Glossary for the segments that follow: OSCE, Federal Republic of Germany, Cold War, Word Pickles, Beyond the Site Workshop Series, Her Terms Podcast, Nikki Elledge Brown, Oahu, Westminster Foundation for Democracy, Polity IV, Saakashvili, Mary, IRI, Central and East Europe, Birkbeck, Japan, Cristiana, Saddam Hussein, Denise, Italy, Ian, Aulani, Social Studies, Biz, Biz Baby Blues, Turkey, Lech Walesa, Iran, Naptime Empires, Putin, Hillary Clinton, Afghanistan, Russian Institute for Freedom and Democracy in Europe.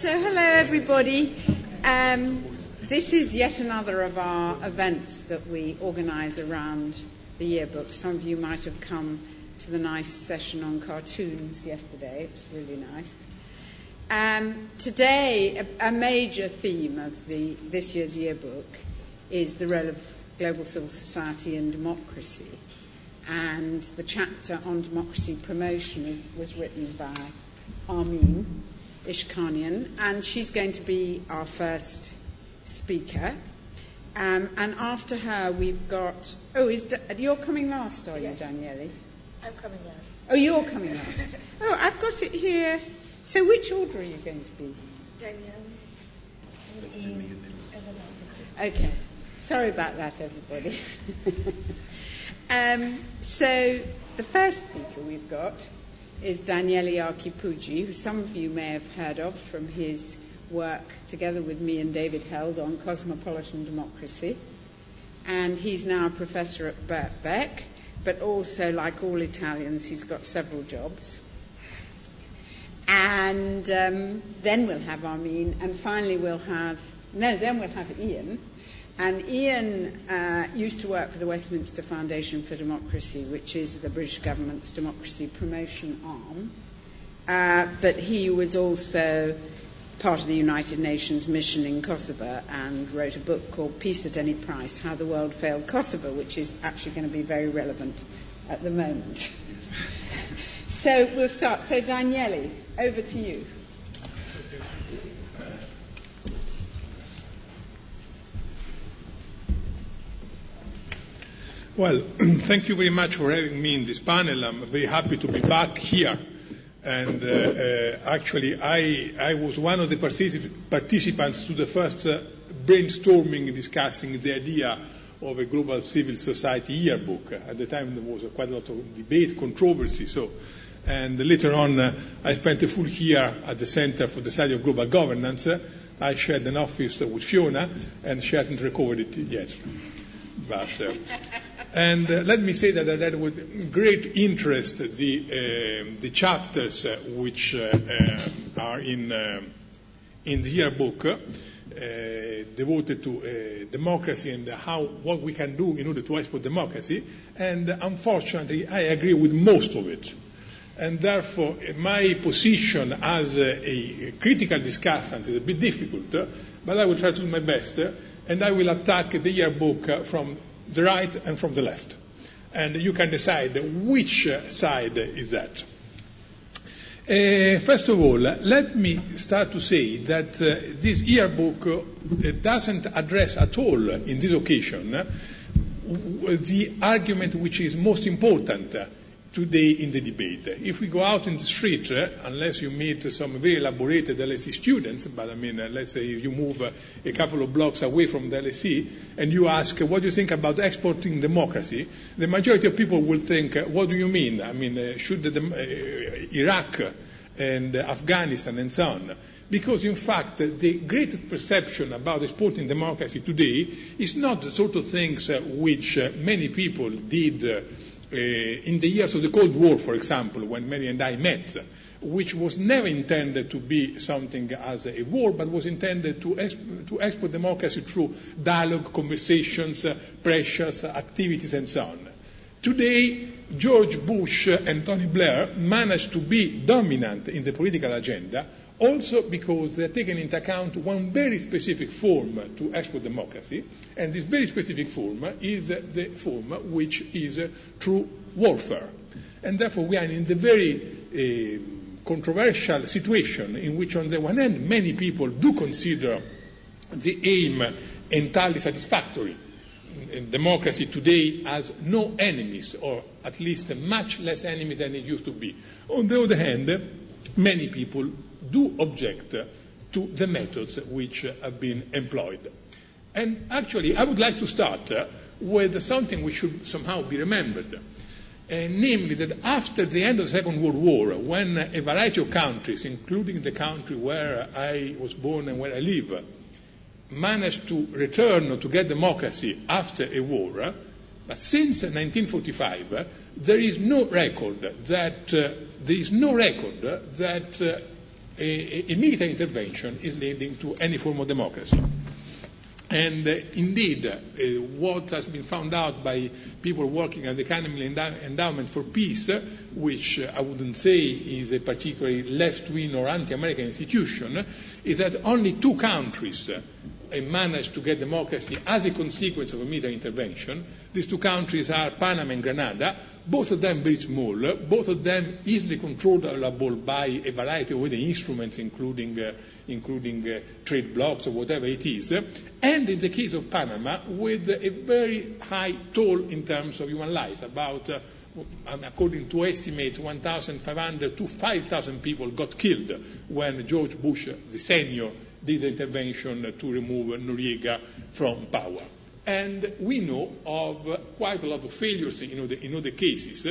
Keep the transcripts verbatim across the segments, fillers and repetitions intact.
So hello everybody, um, this is yet another of our events that we organise around the yearbook. Some of you might have come to the nice session on cartoons yesterday, it was really nice. Um, today a, a major theme of the, this year's yearbook is the role of global civil society in democracy, and the chapter on democracy promotion is, was written by Armine Ishkanian, and she's going to be our first speaker. Um, and after her, we've got. Oh, is da- you're coming last, are yes. you, Daniele? I'm coming last. Oh, you're coming last. Oh, I've got it here. So, which order are you going to be? Daniele, Ian, Evelyn. Okay. Sorry about that, everybody. um, so, the first speaker we've got is Daniele Archibugi, who some of you may have heard of from his work together with me and David Held on cosmopolitan democracy. And he's now a professor at Birkbeck, but also, like all Italians, he's got several jobs. And um, then we'll have Armine, and finally we'll have, no, then we'll have Ian. And Ian uh, used to work for the Westminster Foundation for Democracy, which is the British government's democracy promotion arm. Uh, but he was also part of the United Nations mission in Kosovo and wrote a book called Peace at Any Price, How the World Failed Kosovo, which is actually going to be very relevant at the moment. So we'll start. So Daniele, over to you. Well, thank you very much for having me in this panel. I'm very happy to be back here. And uh, uh, actually, I, I was one of the particip- participants to the first uh, brainstorming discussing the idea of a global civil society yearbook. At the time, there was uh, quite a lot of debate, controversy. So, and later on, uh, I spent a full year at the Center for the Study of Global Governance. Uh, I shared an office uh, with Fiona, and she hasn't recovered it yet. But, uh, and uh, let me say that I read with great interest the, uh, the chapters uh, which uh, uh, are in, uh, in the yearbook uh, devoted to uh, democracy and how, what we can do in order to export democracy. And uh, unfortunately, I agree with most of it. And therefore, my position as a, a critical discussant is a bit difficult, uh, but I will try to do my best. Uh, and I will attack the yearbook from the right and from the left. And you can decide which side is that. Uh, first of all, let me start to say that uh, this yearbook uh, doesn't address at all, in this occasion, uh, w- the argument which is most important uh, today in the debate. If we go out in the street, uh, unless you meet some very elaborated L S E students, but I mean, uh, let's say you move uh, a couple of blocks away from the L S E and you ask, uh, what do you think about exporting democracy? The majority of people will think, uh, what do you mean? I mean, uh, should the dem- uh, Iraq and uh, Afghanistan and so on? Because, in fact, the greatest perception about exporting democracy today is not the sort of things uh, which uh, many people did uh, Uh, in the years of the Cold War, for example, when Mary and I met, which was never intended to be something as a war, but was intended to, exp- to export democracy through dialogue, conversations, uh, pressures, uh, activities, and so on. Today, George Bush and Tony Blair managed to be dominant in the political agenda, also because they are taking into account one very specific form to export democracy, and this very specific form is the form which is through warfare. And therefore we are in the very uh, controversial situation in which on the one hand many people do consider the aim entirely satisfactory. Democracy today has no enemies, or at least much less enemies than it used to be. On the other hand, many people do object to the methods which have been employed. And actually, I would like to start with something which should somehow be remembered, and namely that after the end of the Second World War, when a variety of countries, including the country where I was born and where I live, managed to return to get democracy after a war, but since nineteen forty-five, there is no record that, uh, there is no record that uh, a, a military intervention is leading to any form of democracy. And uh, indeed, uh, what has been found out by people working at the National Endowment for Peace, which uh, I wouldn't say is a particularly left-wing or anti-American institution, is that only two countries uh, managed to get democracy as a consequence of a military intervention. These two countries are Panama and Grenada, both of them very small, both of them easily controllable by a variety of other instruments, including uh, including uh, trade blocks or whatever it is, and in the case of Panama, with a very high toll in terms of human life. About, uh, according to estimates, fifteen hundred to five thousand people got killed when George Bush, the senior, did the intervention to remove Noriega from power. And we know of quite a lot of failures in other, in other cases,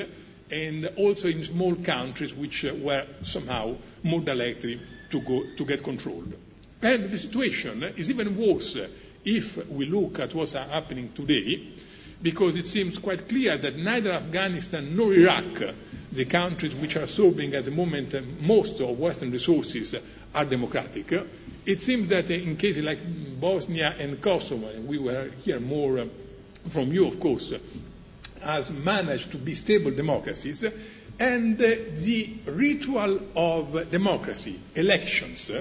and also in small countries which were somehow more directly to, go, to get controlled. And the situation is even worse if we look at what's happening today, because it seems quite clear that neither Afghanistan nor Iraq, the countries which are absorbing at the moment most of Western resources, are democratic. It seems that in cases like Bosnia and Kosovo, and we will hear more from you, of course, has managed to be stable democracies, and the ritual of democracy, elections,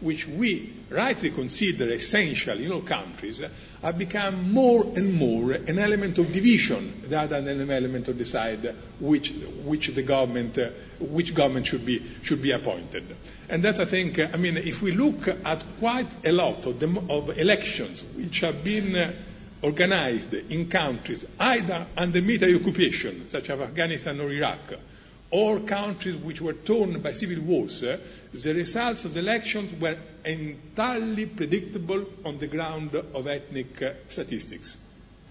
which we rightly consider essential in all countries, have become more and more an element of division rather than an element of decide which, which the government, uh, which government should be, should be appointed. And that, I think, uh, I mean, if we look at quite a lot of, dem- of elections which have been uh, organized in countries either under military occupation, such as Afghanistan or Iraq, or countries which were torn by civil wars, uh, the results of the elections were entirely predictable on the ground of ethnic uh, statistics.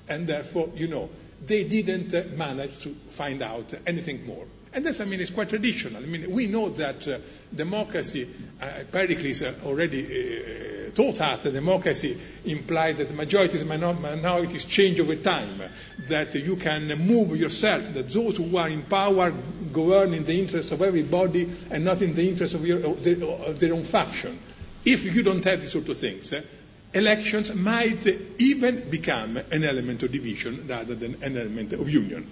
And therefore, you know, they didn't uh, manage to find out anything more. And that's, I mean, it's quite traditional. I mean, we know that uh, democracy, uh, Pericles uh, already uh, taught us that democracy implies that majorities and minor- minorities change over time, that you can move yourself, that those who are in power govern in the interest of everybody and not in the interest of, your, of, the, of their own faction. If you don't have these sort of things, uh, elections might even become an element of division rather than an element of union.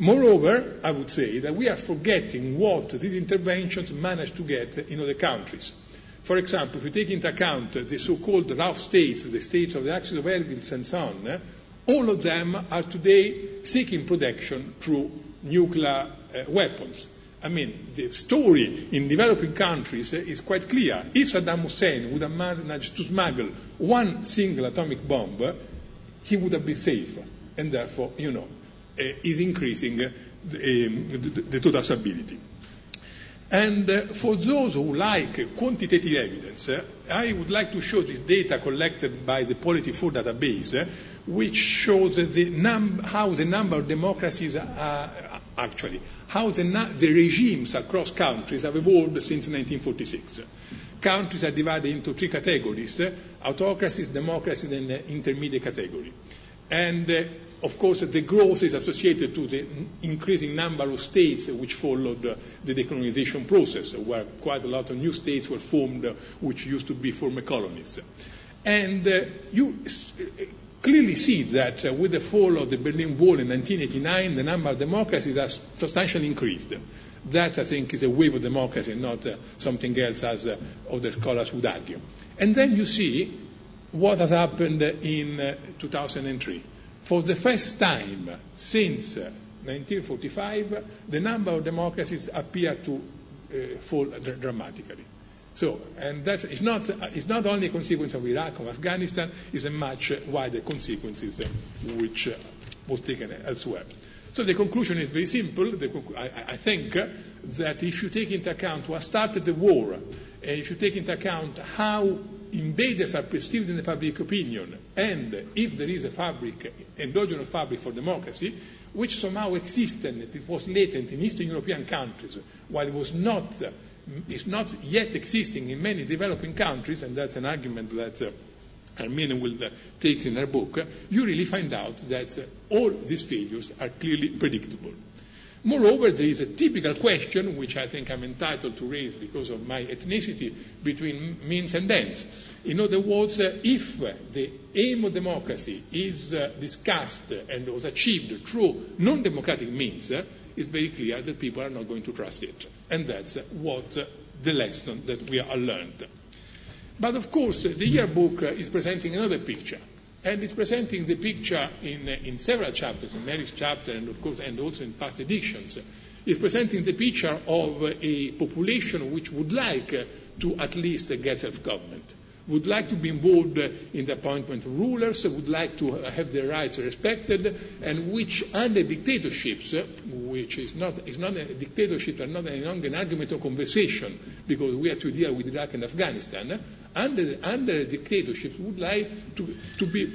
Moreover, I would say that we are forgetting what these interventions managed to get in other countries. For example, if we take into account the so-called rough states, the states of the Axis of Erbil and so on, all of them are today seeking protection through nuclear uh, weapons. I mean, the story in developing countries is quite clear. If Saddam Hussein would have managed to smuggle one single atomic bomb, he would have been safe, and therefore, you know, Uh, is increasing uh, the, um, the, the total stability. And uh, for those who like uh, quantitative evidence, uh, I would like to show this data collected by the Polity four database, uh, which shows the num- how the number of democracies are, uh, actually, how the, na- the regimes across countries have evolved since nineteen forty-six. Countries are divided into three categories, uh, autocracies, democracies, and the intermediate category. And uh, Of course, the growth is associated to the increasing number of states which followed the decolonization process, where quite a lot of new states were formed, which used to be former colonies. And uh, you s- clearly see that uh, with the fall of the Berlin Wall in nineteen eighty-nine, the number of democracies has substantially increased. That, I think, is a wave of democracy, not uh, something else, as uh, other scholars would argue. And then you see what has happened in uh, two thousand three. For the first time since nineteen forty-five, the number of democracies appear to uh, fall dr- dramatically. So, and that's, it's not, it's not only a consequence of Iraq or Afghanistan, it's a much wider consequences uh, which uh, was taken elsewhere. So the conclusion is very simple. The conc- I, I think that if you take into account what started the war, uh, if you take into account how invaders are perceived in the public opinion, and if there is a fabric, endogenous fabric for democracy, which somehow existed, it was latent in Eastern European countries, while it was not, is not yet existing in many developing countries, and that's an argument that uh, Armine will uh, take in her book, you really find out that uh, all these failures are clearly predictable. Moreover, there is a typical question, which I think I'm entitled to raise because of my ethnicity, between means and ends. In other words, uh, if the aim of democracy is uh, discussed and was achieved through non-democratic means, uh, it's very clear that people are not going to trust it. And that's what uh, the lesson that we are learned. But of course, the yearbook is presenting another picture. And it's presenting the picture in, in several chapters, in Mary's chapter and, of course, and also in past editions. It's presenting the picture of a population which would like to at least get self-government, would like to be involved in the appointment of rulers, would like to have their rights respected, and which under dictatorships, which is not, is not a dictatorship and not any longer an argument or conversation, because we have to deal with Iraq and Afghanistan, under, under dictatorships would like to, to, be,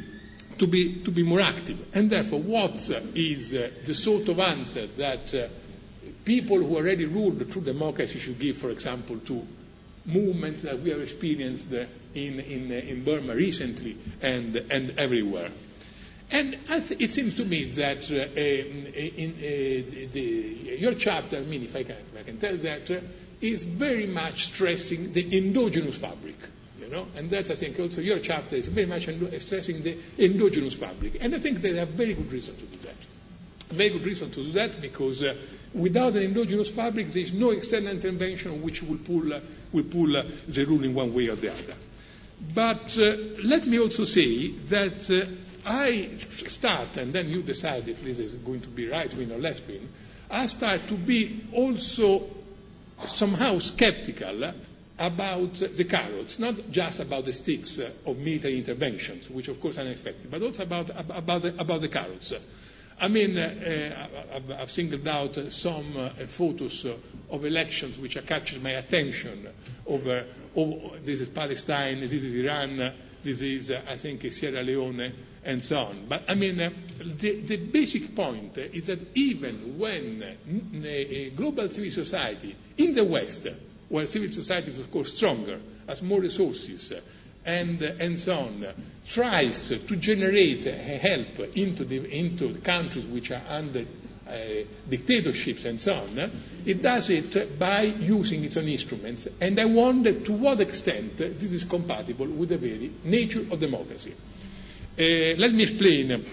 to, be, to be more active. And therefore, what is the sort of answer that people who already ruled through democracy should give, for example, to movements that we have experienced in, in, in Burma recently and, and everywhere. And I th- it seems to me that uh, in, uh, the, your chapter, I mean, if I can, if I can tell that, uh, is very much stressing the endogenous fabric, you know, and that's, I think, also your chapter is very much endo- stressing the endogenous fabric. And I think they have very good reason to do that. Very good reason to do that because uh, without an endogenous fabric, there is no external intervention which will pull, uh, will pull uh, the rule in one way or the other. But uh, let me also say that uh, I start, and then you decide if this is going to be right wing or left wing, I start to be also somehow skeptical about the carrots, not just about the sticks of military interventions, which of course are ineffective, but also about, about, the, about the carrots. I mean, uh, uh, I've singled out uh, some uh, photos uh, of elections which have captured my attention over, over this is Palestine, this is Iran, uh, this is, uh, I think, Sierra Leone, and so on. But, I mean, uh, the, the basic point uh, is that even when uh, a global civil society in the West, uh, where civil society is, of course, stronger, has more resources, uh, And, uh, and so on, uh, tries uh, to generate uh, help into the, into the countries which are under uh, dictatorships and so on, uh, it does it uh, by using its own instruments. And I wonder to what extent uh, this is compatible with the very nature of democracy. Uh, let me explain.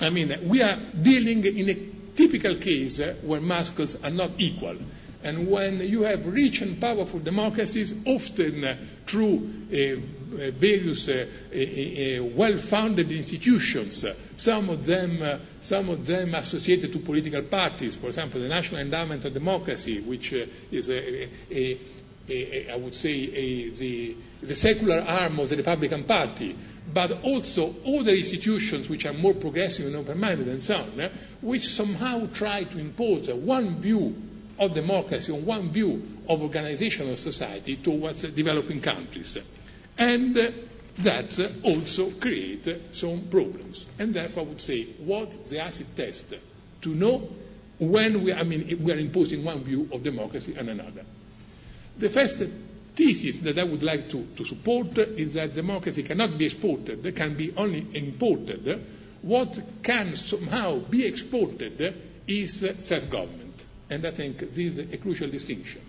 I mean, we are dealing in a typical case uh, where muscles are not equal. And when you have rich and powerful democracies, often uh, through uh, various uh, uh, uh, well-founded institutions, uh, some of them, uh, some of them associated to political parties, for example, the National Endowment for Democracy, which uh, is a, a, a, a, I would say, a, the, the secular arm of the Republican Party, but also other institutions which are more progressive and open-minded and so on, uh, which somehow try to impose uh, one view of democracy on one view of organization of society towards developing countries. And uh, that uh, also creates uh, some problems. And therefore I would say, what the acid test to know when we, I mean, we are imposing one view of democracy and another. The first thesis that I would like to, to support is that democracy cannot be exported, can be only imported. What can somehow be exported is self-government. And I think this is a crucial distinction.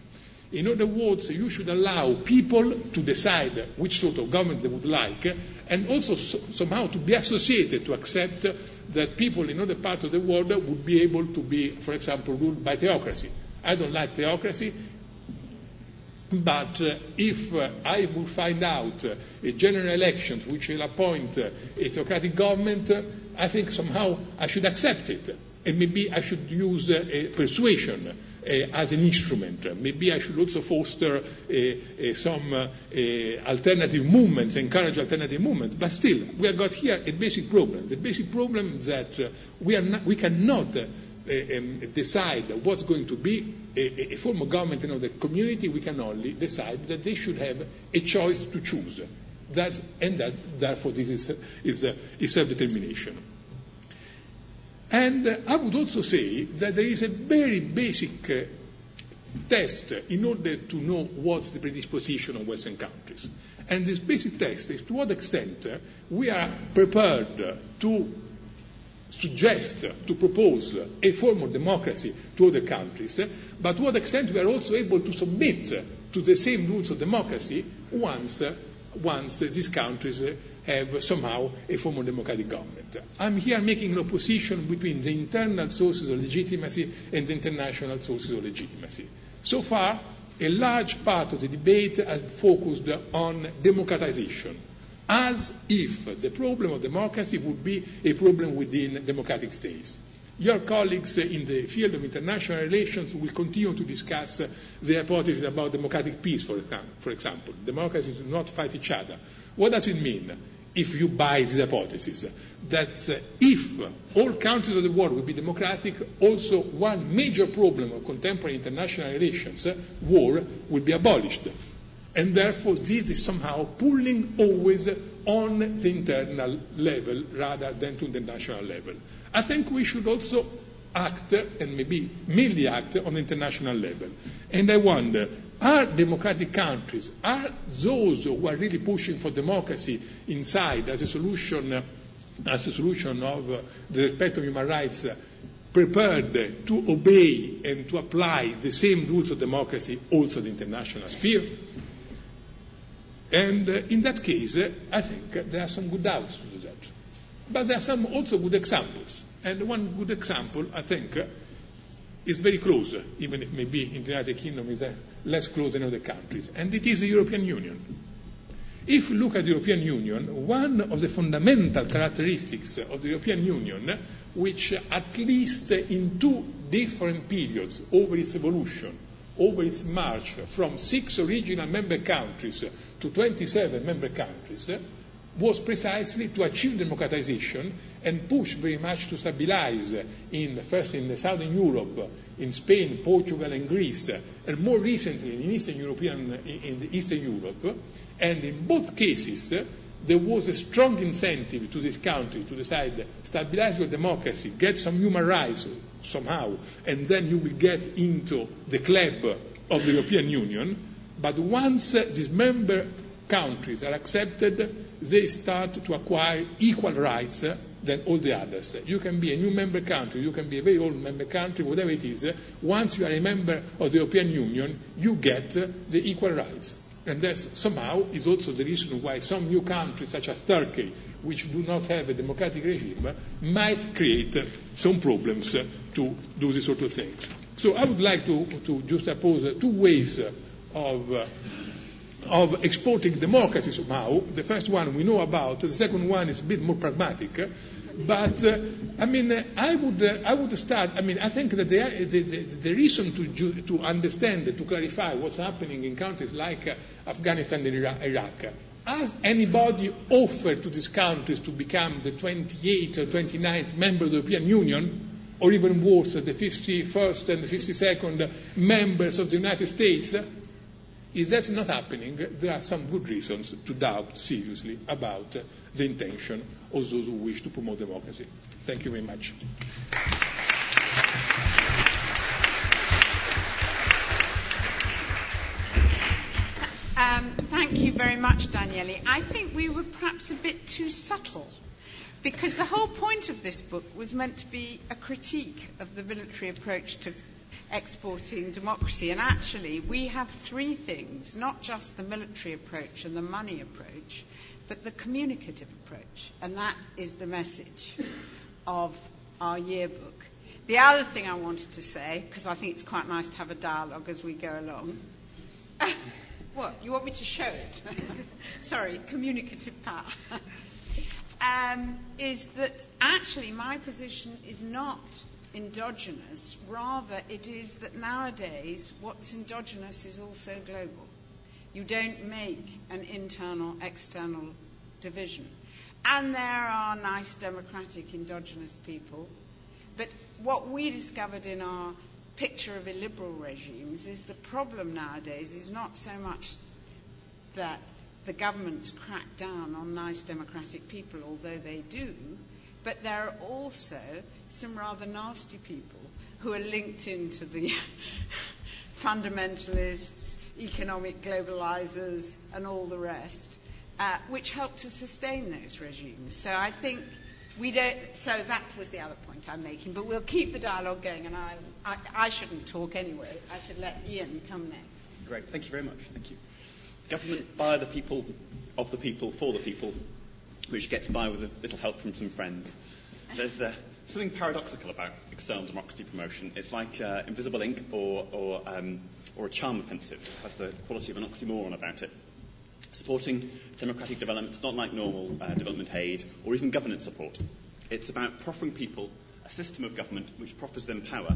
In other words, you should allow people to decide which sort of government they would like, and also so, somehow to be associated to accept that people in other parts of the world would be able to be, for example, ruled by theocracy. I don't like theocracy, but uh, if uh, I would find out uh, a general election which will appoint uh, a theocratic government, uh, I think somehow I should accept it. And maybe I should use uh, uh, persuasion uh, as an instrument. Maybe I should also foster uh, uh, some uh, uh, alternative movements, encourage alternative movements. But still, we have got here a basic problem. The basic problem is that uh, we, are not, we cannot uh, uh, um, decide what's going to be a, a form of government in the community. We can only decide that they should have a choice to choose. That's, and that, therefore, this is, is, uh, is self-determination. And uh, I would also say that there is a very basic uh, test in order to know what's the predisposition of Western countries. And this basic test is to what extent uh, we are prepared to suggest, to propose a form of democracy to other countries, but to what extent we are also able to submit to the same rules of democracy once, once these countries have somehow a form of democratic government. I'm here making an opposition between the internal sources of legitimacy and the international sources of legitimacy. So far, a large part of the debate has focused on democratization, as if the problem of democracy would be a problem within democratic states. Your colleagues in the field of international relations will continue to discuss the hypothesis about democratic peace, for example. Democracies do not fight each other. What does it mean if you buy this hypothesis? That if all countries of the world would be democratic, also one major problem of contemporary international relations, war, would be abolished. And therefore, this is somehow pulling always on the internal level rather than to the national level. I think we should also act, and maybe merely act, on the international level. And I wonder, are democratic countries, are those who are really pushing for democracy inside as a solution, as a solution of the respect of human rights, prepared to obey and to apply the same rules of democracy also in the international sphere? And in that case, I think there are some good doubts to do that. But there are some also good examples. And one good example, I think, is very close, even if maybe in the United Kingdom is less close than other countries. And it is the European Union. If you look at the European Union, one of the fundamental characteristics of the European Union, which at least in two different periods over its evolution, over its march from six original member countries to twenty-seven member countries, was precisely to achieve democratization and push very much to stabilize, in, first in the southern Europe, in Spain, Portugal and Greece, and more recently in Eastern, European, in Eastern Europe. And in both cases, there was a strong incentive to this country to decide, stabilize your democracy, get some human rights somehow, and then you will get into the club of the European Union. But once these member countries are accepted, they start to acquire equal rights than all the others. You can be a new member country, you can be a very old member country, whatever it is. Once you are a member of the European Union, you get the equal rights. And that somehow is also the reason why some new countries, such as Turkey, which do not have a democratic regime, might create some problems to do this sort of things. So I would like to, to just propose two ways of, of exporting democracy somehow. The first one we know about, the second one is a bit more pragmatic. But, uh, I mean, uh, I would uh, I would start, I mean, I think that the, the, the, the reason to, to understand, to clarify what's happening in countries like uh, Afghanistan and Iraq, has anybody offered to these countries to become the twenty-eighth or twenty-ninth member of the European Union, or even worse, the fifty-first and the fifty-second members of the United States? If that's not happening, there are some good reasons to doubt seriously about uh, the intention of those who wish to promote democracy. Thank you very much. Um, thank you very much, Daniele. I think we were perhaps a bit too subtle, because the whole point of this book was meant to be a critique of the military approach to exporting democracy. And actually, we have three things, not just the military approach and the money approach, but the communicative approach. And that is the message of our yearbook. The other thing I wanted to say, because I think it's quite nice to have a dialogue as we go along. What? You want me to show it? Sorry, communicative power. um, is that actually my position is not endogenous, rather it is that nowadays what's endogenous is also global. You don't make an internal, external division. And there are nice democratic endogenous people, but what we discovered in our picture of illiberal regimes is the problem nowadays is not so much that the governments crack down on nice democratic people, although they do, but there are also some rather nasty people who are linked into the fundamentalists, economic globalizers, and all the rest, uh, which help to sustain those regimes. So I think We don't, so that was the other point I'm making, but we'll keep the dialogue going, and I, I, I shouldn't talk anyway. I should let Ian come next. Great. Thank you very much. Thank you. Government by the people, of the people, for the people, which gets by with a little help from some friends. There's uh, something paradoxical about external democracy promotion. It's like uh, invisible ink or, or, um, or a charm offensive. It has the quality of an oxymoron about it. Supporting democratic development is not like normal uh, development aid or even governance support. It's about proffering people a system of government which proffers them power,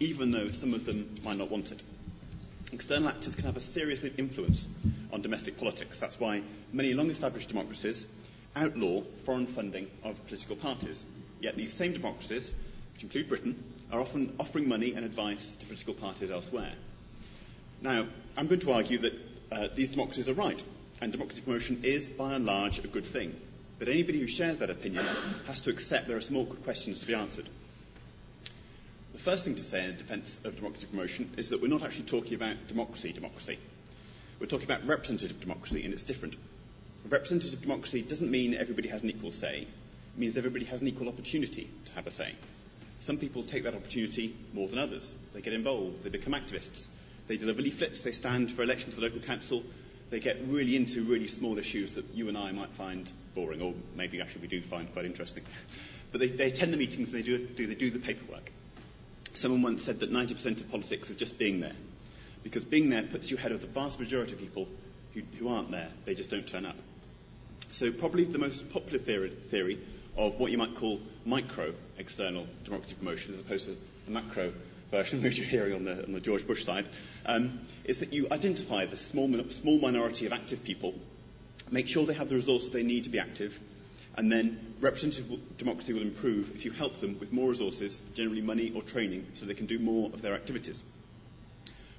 even though some of them might not want it. External actors can have a serious influence on domestic politics. That's why many long-established democracies outlaw foreign funding of political parties. Yet these same democracies, which include Britain, are often offering money and advice to political parties elsewhere. Now, I'm going to argue that uh, these democracies are right. And democracy promotion is, by and large, a good thing. But anybody who shares that opinion has to accept there are some awkward questions to be answered. The first thing to say in defence of democracy promotion is that we're not actually talking about democracy, democracy. We're talking about representative democracy, and it's different. Representative democracy doesn't mean everybody has an equal say. It means everybody has an equal opportunity to have a say. Some people take that opportunity more than others. They get involved. They become activists. They deliver leaflets. They stand for election to the local council. They get really into really small issues that you and I might find boring, or maybe actually we do find quite interesting. But they, they attend the meetings and they do, do, they do the paperwork. Someone once said that ninety percent of politics is just being there, because being there puts you ahead of the vast majority of people who, who aren't there. They just don't turn up. So probably the most popular theory, theory of what you might call micro-external democracy promotion, as opposed to the macro version, which you're hearing on the, on the George Bush side, um, is that you identify the small, small minority of active people, make sure they have the resources they need to be active, and then representative democracy will improve if you help them with more resources, generally money or training, so they can do more of their activities.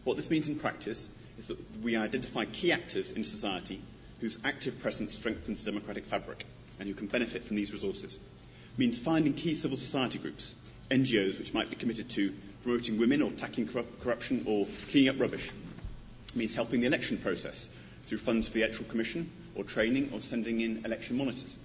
What this means in practice is that we identify key actors in society whose active presence strengthens the democratic fabric and who can benefit from these resources. It means finding key civil society groups, N G Os which might be committed to promoting women or tackling corruption or cleaning up rubbish. It means helping the election process through funds for the Electoral Commission or training or sending in election monitors.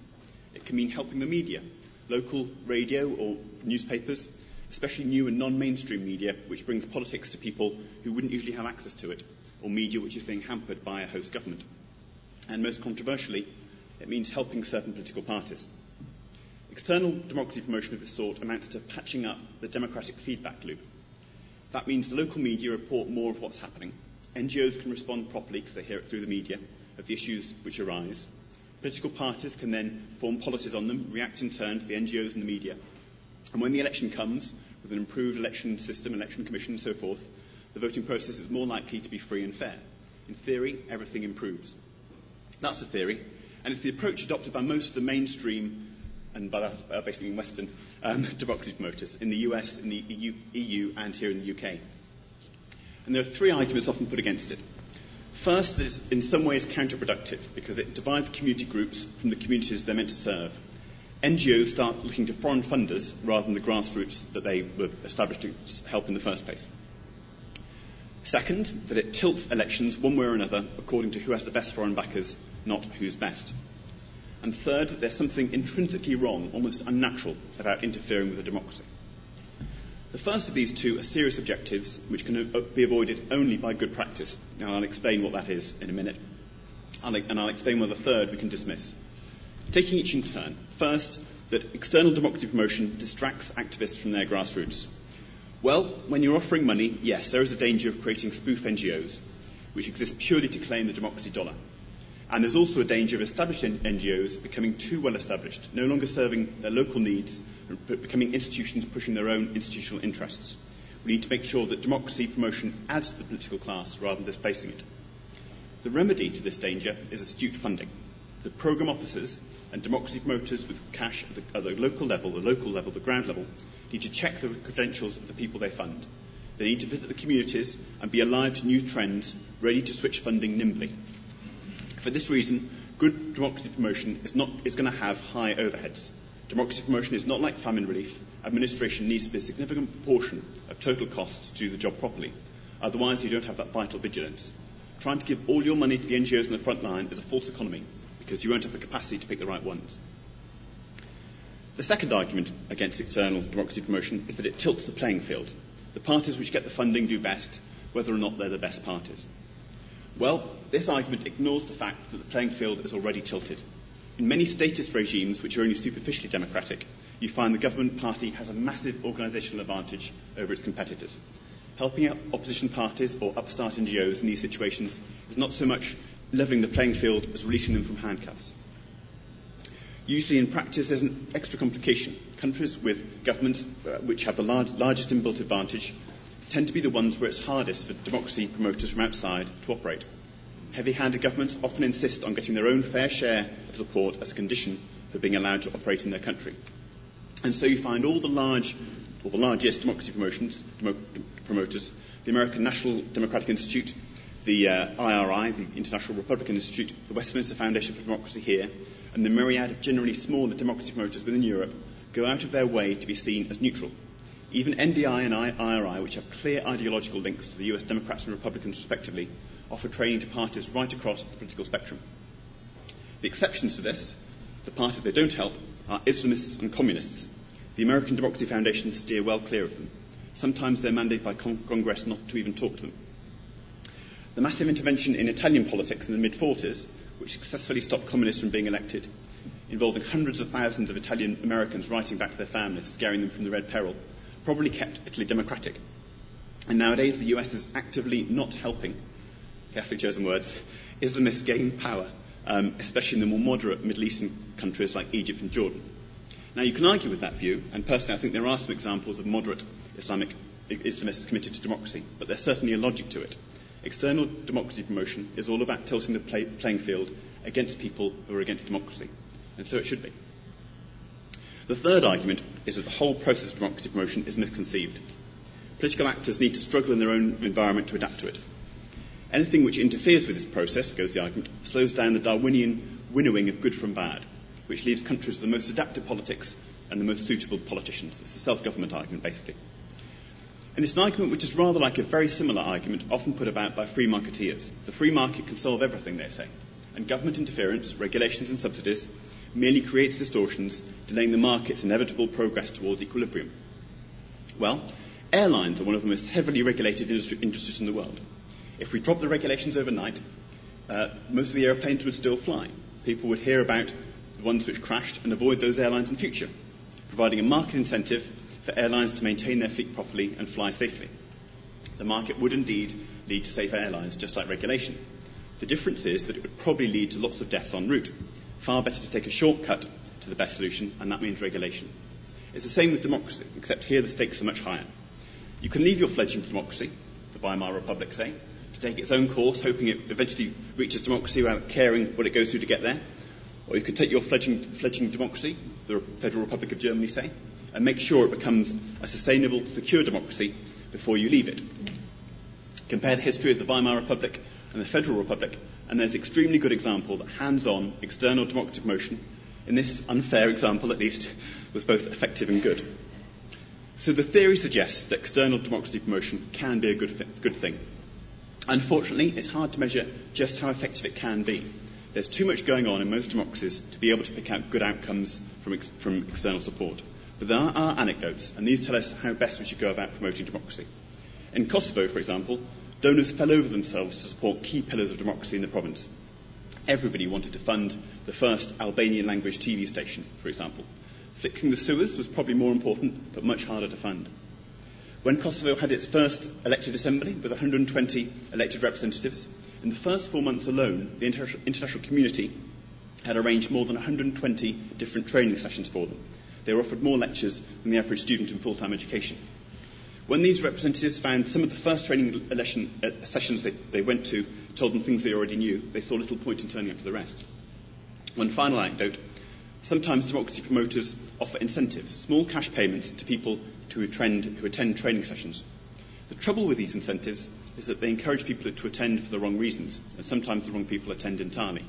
It can mean helping the media, local radio or newspapers, especially new and non-mainstream media, which brings politics to people who wouldn't usually have access to it, or media which is being hampered by a host government. And most controversially, it means helping certain political parties. External democracy promotion of this sort amounts to patching up the democratic feedback loop. That means the local media report more of what's happening. N G Os can respond properly, because they hear it through the media, of the issues which arise. Political parties can then form policies on them, react in turn to the N G Os and the media. And when the election comes, with an improved election system, election commission and so forth, the voting process is more likely to be free and fair. In theory, everything improves. That's the theory. And it's the approach adopted by most of the mainstream, and by that uh, basically in Western um, democracy promoters in the U S, in the E U, E U, and here in the U K. And there are three arguments often put against it. First, that it's in some ways counterproductive, because it divides community groups from the communities they're meant to serve. N G Os start looking to foreign funders rather than the grassroots that they were established to help in the first place. Second, that it tilts elections one way or another according to who has the best foreign backers, not who's best. And third, there's something intrinsically wrong, almost unnatural, about interfering with a democracy. The first of these two are serious objectives, which can be avoided only by good practice. And I'll explain what that is in a minute. And I'll explain why the third we can dismiss. Taking each in turn. First, that external democracy promotion distracts activists from their grassroots. Well, when you're offering money, yes, there is a danger of creating spoof N G Os, which exist purely to claim the democracy dollar. And there's also a danger of established N G Os becoming too well established, no longer serving their local needs, but becoming institutions pushing their own institutional interests. We need to make sure that democracy promotion adds to the political class rather than displacing it. The remedy to this danger is astute funding. The programme officers and democracy promoters with cash at the, at the local level, the local level, the ground level, need to check the credentials of the people they fund. They need to visit the communities and be alive to new trends, ready to switch funding nimbly. For this reason, good democracy promotion is, not, is going to have high overheads. Democracy promotion is not like famine relief. Administration needs to be a significant proportion of total costs to do the job properly. Otherwise, you don't have that vital vigilance. Trying to give all your money to the N G Os on the front line is a false economy, because you won't have the capacity to pick the right ones. The second argument against external democracy promotion is that it tilts the playing field. The parties which get the funding do best, whether or not they're the best parties. Well, this argument ignores the fact that the playing field is already tilted. In many statist regimes, which are only superficially democratic, you find the government party has a massive organisational advantage over its competitors. Helping out opposition parties or upstart N G Os in these situations is not so much levelling the playing field as releasing them from handcuffs. Usually in practice, there's an extra complication. Countries with governments uh, which have the large, largest inbuilt advantage tend to be the ones where it's hardest for democracy promoters from outside to operate. Heavy-handed governments often insist on getting their own fair share of support as a condition for being allowed to operate in their country. And so you find all the large, or the largest democracy promotions, demo- promoters, the American National Democratic Institute, the uh, I R I, the International Republican Institute, the Westminster Foundation for Democracy here, and the myriad of generally smaller democracy promoters within Europe go out of their way to be seen as neutral. Even N D I and I R I, which have clear ideological links to the U S Democrats and Republicans respectively, offer training to parties right across the political spectrum. The exceptions to this, the parties they don't help, are Islamists and communists. The American Democracy Foundation steer well clear of them. Sometimes they're mandated by con- Congress not to even talk to them. The massive intervention in Italian politics in the mid-forties, which successfully stopped communists from being elected, involving hundreds of thousands of Italian Americans writing back to their families, scaring them from the Red Peril, probably kept Italy democratic. And nowadays the U S is actively not helping, carefully chosen words, Islamists gain power, um, especially in the more moderate Middle Eastern countries like Egypt and Jordan. Now you can argue with that view, and personally I think there are some examples of moderate Islamic Islamists committed to democracy, but there's certainly a logic to it. External democracy promotion is all about tilting the play, playing field against people who are against democracy, and so it should be. The third argument is that the whole process of democracy promotion is misconceived. Political actors need to struggle in their own environment to adapt to it. Anything which interferes with this process, goes the argument, slows down the Darwinian winnowing of good from bad, which leaves countries with the most adaptive politics and the most suitable politicians. It's a self-government argument, basically. And it's an argument which is rather like a very similar argument often put about by free marketeers. The free market can solve everything, they say, and government interference, regulations and subsidies merely creates distortions, delaying the market's inevitable progress towards equilibrium. Well, airlines are one of the most heavily regulated industry, industries in the world. If we dropped the regulations overnight, uh, most of the airplanes would still fly. People would hear about the ones which crashed and avoid those airlines in future, providing a market incentive for airlines to maintain their fleet properly and fly safely. The market would indeed lead to safer airlines, just like regulation. The difference is that it would probably lead to lots of deaths en route. Far better to take a shortcut to the best solution, and that means regulation. It's the same with democracy, except here the stakes are much higher. You can leave your fledgling democracy, the Weimar Republic say, to take its own course, hoping it eventually reaches democracy without caring what it goes through to get there. Or you could take your fledgling, fledgling democracy, the Federal Republic of Germany say, and make sure it becomes a sustainable, secure democracy before you leave it. Compare the history of the Weimar Republic and the Federal Republic, and there's an extremely good example that hands-on external democracy promotion, in this unfair example at least, was both effective and good. So the theory suggests that external democracy promotion can be a good, fi- good thing. Unfortunately, it's hard to measure just how effective it can be. There's too much going on in most democracies to be able to pick out good outcomes from, ex- from external support. But there are anecdotes, and these tell us how best we should go about promoting democracy. In Kosovo, for example, donors fell over themselves to support key pillars of democracy in the province. Everybody wanted to fund the first Albanian-language T V station, for example. Fixing the sewers was probably more important, but much harder to fund. When Kosovo had its first elected assembly with one hundred twenty elected representatives, in the first four months alone, the inter- international community had arranged more than one hundred twenty different training sessions for them. They were offered more lectures than the average student in full-time education. When these representatives found some of the first training election, uh, sessions they, they went to told them things they already knew, they saw little point in turning up to the rest. One final anecdote. Sometimes democracy promoters offer incentives, small cash payments to people to attend, who attend training sessions. The trouble with these incentives is that they encourage people to attend for the wrong reasons, and sometimes the wrong people attend entirely.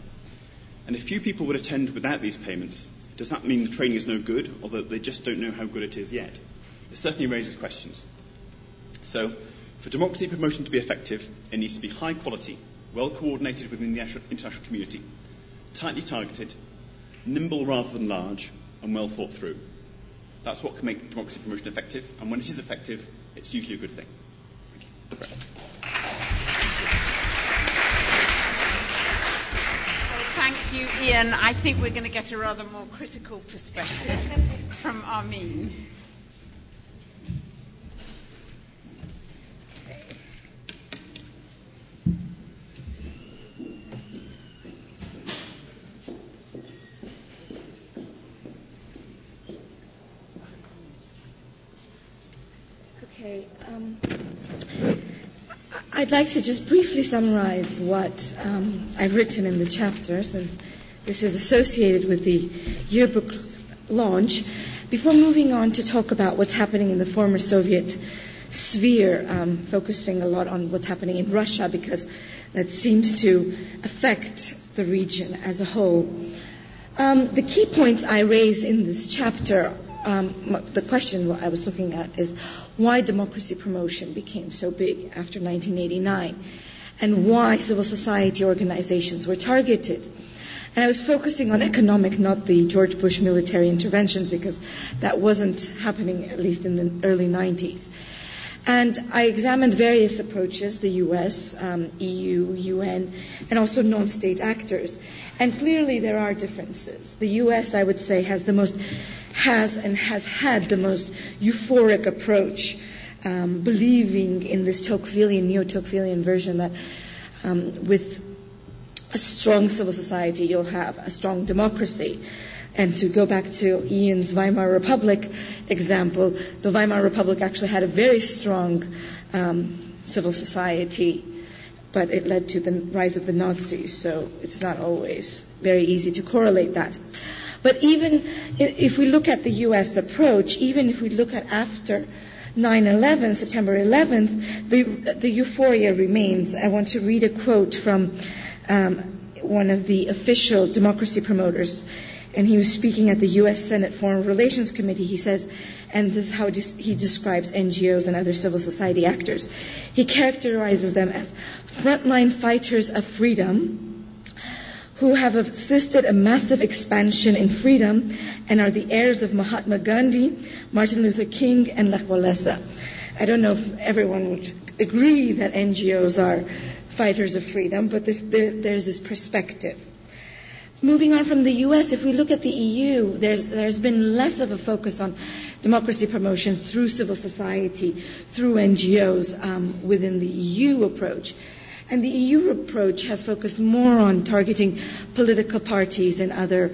And if few people would attend without these payments, does that mean the training is no good, or that they just don't know how good it is yet? It certainly raises questions. So, for democracy promotion to be effective, it needs to be high quality, well coordinated within the international community, tightly targeted, nimble rather than large, and well thought through. That's what can make democracy promotion effective, and when it is effective, it's usually a good thing. Thank you. Well, thank you, Ian. I think we're going to get a rather more critical perspective from Armine. Um, I'd like to just briefly summarize what um, I've written in the chapter, since this is associated with the yearbook launch, before moving on to talk about what's happening in the former Soviet sphere, um, focusing a lot on what's happening in Russia, because that seems to affect the region as a whole. Um, the key points I raise in this chapter, um, the question I was looking at is, why democracy promotion became so big after nineteen eighty-nine, and why civil society organizations were targeted. And I was focusing on economic, not the George Bush military interventions, because that wasn't happening, at least in the early nineties. And I examined various approaches, the U S, um, E U, U N, and also non-state actors. And clearly there are differences. The U S, I would say, has the most... has and has had the most euphoric approach, um, believing in this Tocquevillian, neo-Tocquevillian version that um, with a strong civil society you'll have a strong democracy. And to go back to Ian's Weimar Republic example, the Weimar Republic actually had a very strong um, civil society, but it led to the rise of the Nazis, so it's not always very easy to correlate that. But even if we look at the U S approach, even if we look at after nine eleven, September eleventh, the, the euphoria remains. I want to read a quote from um, one of the official democracy promoters, and he was speaking at the U S Senate Foreign Relations Committee. He says, and this is how he describes N G Os and other civil society actors. He characterizes them as frontline fighters of freedom, who have assisted a massive expansion in freedom and are the heirs of Mahatma Gandhi, Martin Luther King, and Lech Walesa. I don't know if everyone would agree that N G Os are fighters of freedom, but this, there, there's this perspective. Moving on from the U S, if we look at the E U, there's, there's been less of a focus on democracy promotion through civil society, through N G Os um, within the E U approach. And the E U approach has focused more on targeting political parties and other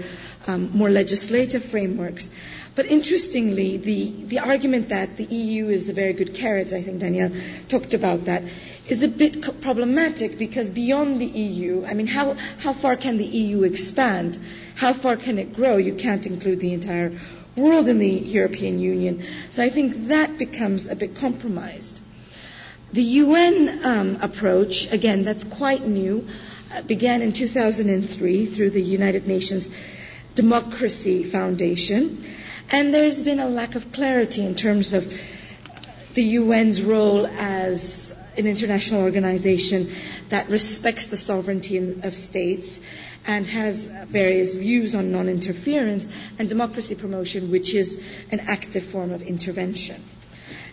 um, more legislative frameworks. But interestingly, the, the argument that the E U is a very good carrot, I think Danielle talked about that, is a bit problematic, because beyond the E U, I mean, how, how far can the E U expand? How far can it grow? You can't include the entire world in the European Union. So I think that becomes a bit compromised. The U N um, approach, again, that's quite new, uh, began in two thousand three through the United Nations Democracy Foundation, and there's been a lack of clarity in terms of the U N's role as an international organization that respects the sovereignty of states and has various views on non-interference and democracy promotion, which is an active form of intervention.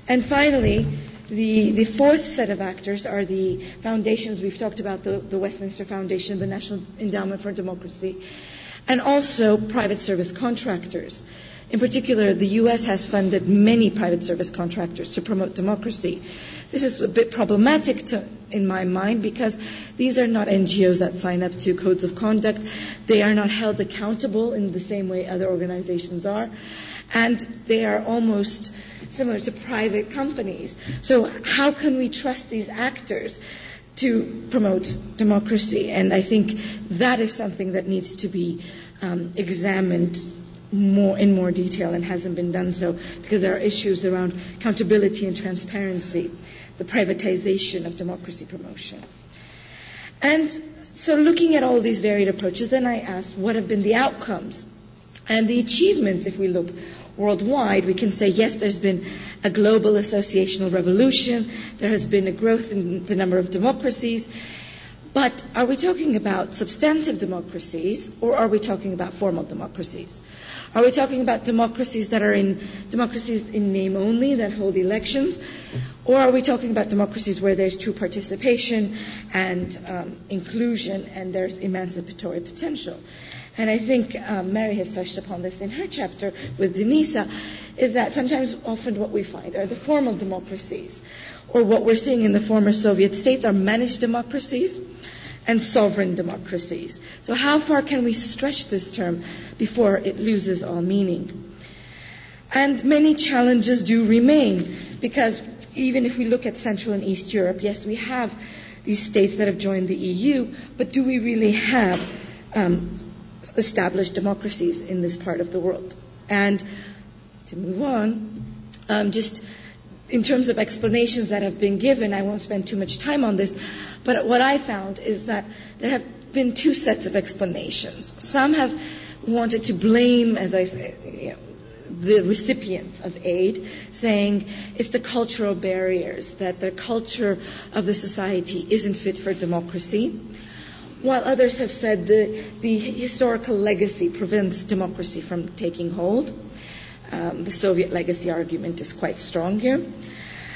And finally, The, the fourth set of actors are the foundations. We've talked about the, the Westminster Foundation, the National Endowment for Democracy, and also private service contractors. In particular, the U S has funded many private service contractors to promote democracy. This is a bit problematic to, in my mind, because these are not N G Os that sign up to codes of conduct. They are not held accountable in the same way other organizations are. And they are almost similar to private companies. So how can we trust these actors to promote democracy? And I think that is something that needs to be um, examined more in more detail and hasn't been done so, because there are issues around accountability and transparency, the privatization of democracy promotion. And so looking at all these varied approaches, then I asked, what have been the outcomes? And the achievements, if we look worldwide, we can say, yes, there's been a global associational revolution. There has been a growth in the number of democracies. But are we talking about substantive democracies, or are we talking about formal democracies? Are we talking about democracies that are in democracies in name only that hold elections? Or are we talking about democracies where there's true participation and um, inclusion and there's emancipatory potential? And I think um, Mary has touched upon this in her chapter with Denisa, is that sometimes often what we find are the formal democracies, or what we're seeing in the former Soviet states are managed democracies and sovereign democracies. So how far can we stretch this term before it loses all meaning? And many challenges do remain, because even if we look at Central and East Europe, yes, we have these states that have joined the E U, but do we really have um, established democracies in this part of the world? And to move on, um, just in terms of explanations that have been given, I won't spend too much time on this, but what I found is that there have been two sets of explanations. Some have wanted to blame, as I say, you know, the recipients of aid, saying it's the cultural barriers, that the culture of the society isn't fit for democracy, while others have said the, the historical legacy prevents democracy from taking hold. Um, the Soviet legacy argument is quite strong here.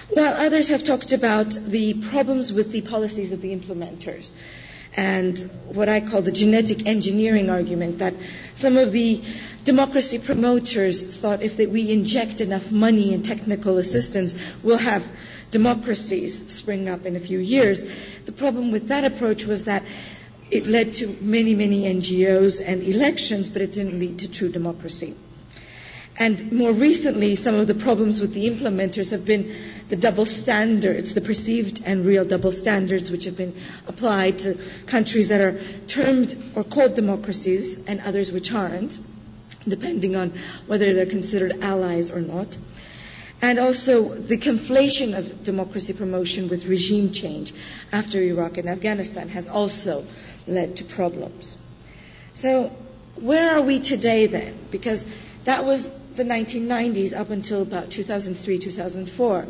While others have talked about the problems with the policies of the implementers and what I call the genetic engineering argument, that some of the democracy promoters thought if that we inject enough money and technical assistance, we'll have democracies spring up in a few years. The problem with that approach was that it led to many, many N G Os and elections, but it didn't lead to true democracy. And more recently, some of the problems with the implementers have been the double standards, the perceived and real double standards, which have been applied to countries that are termed or called democracies and others which aren't, depending on whether they're considered allies or not. And also the conflation of democracy promotion with regime change after Iraq and Afghanistan has also led to problems. So where are we today then? Because that was the nineteen nineties up until about two thousand three, two thousand four.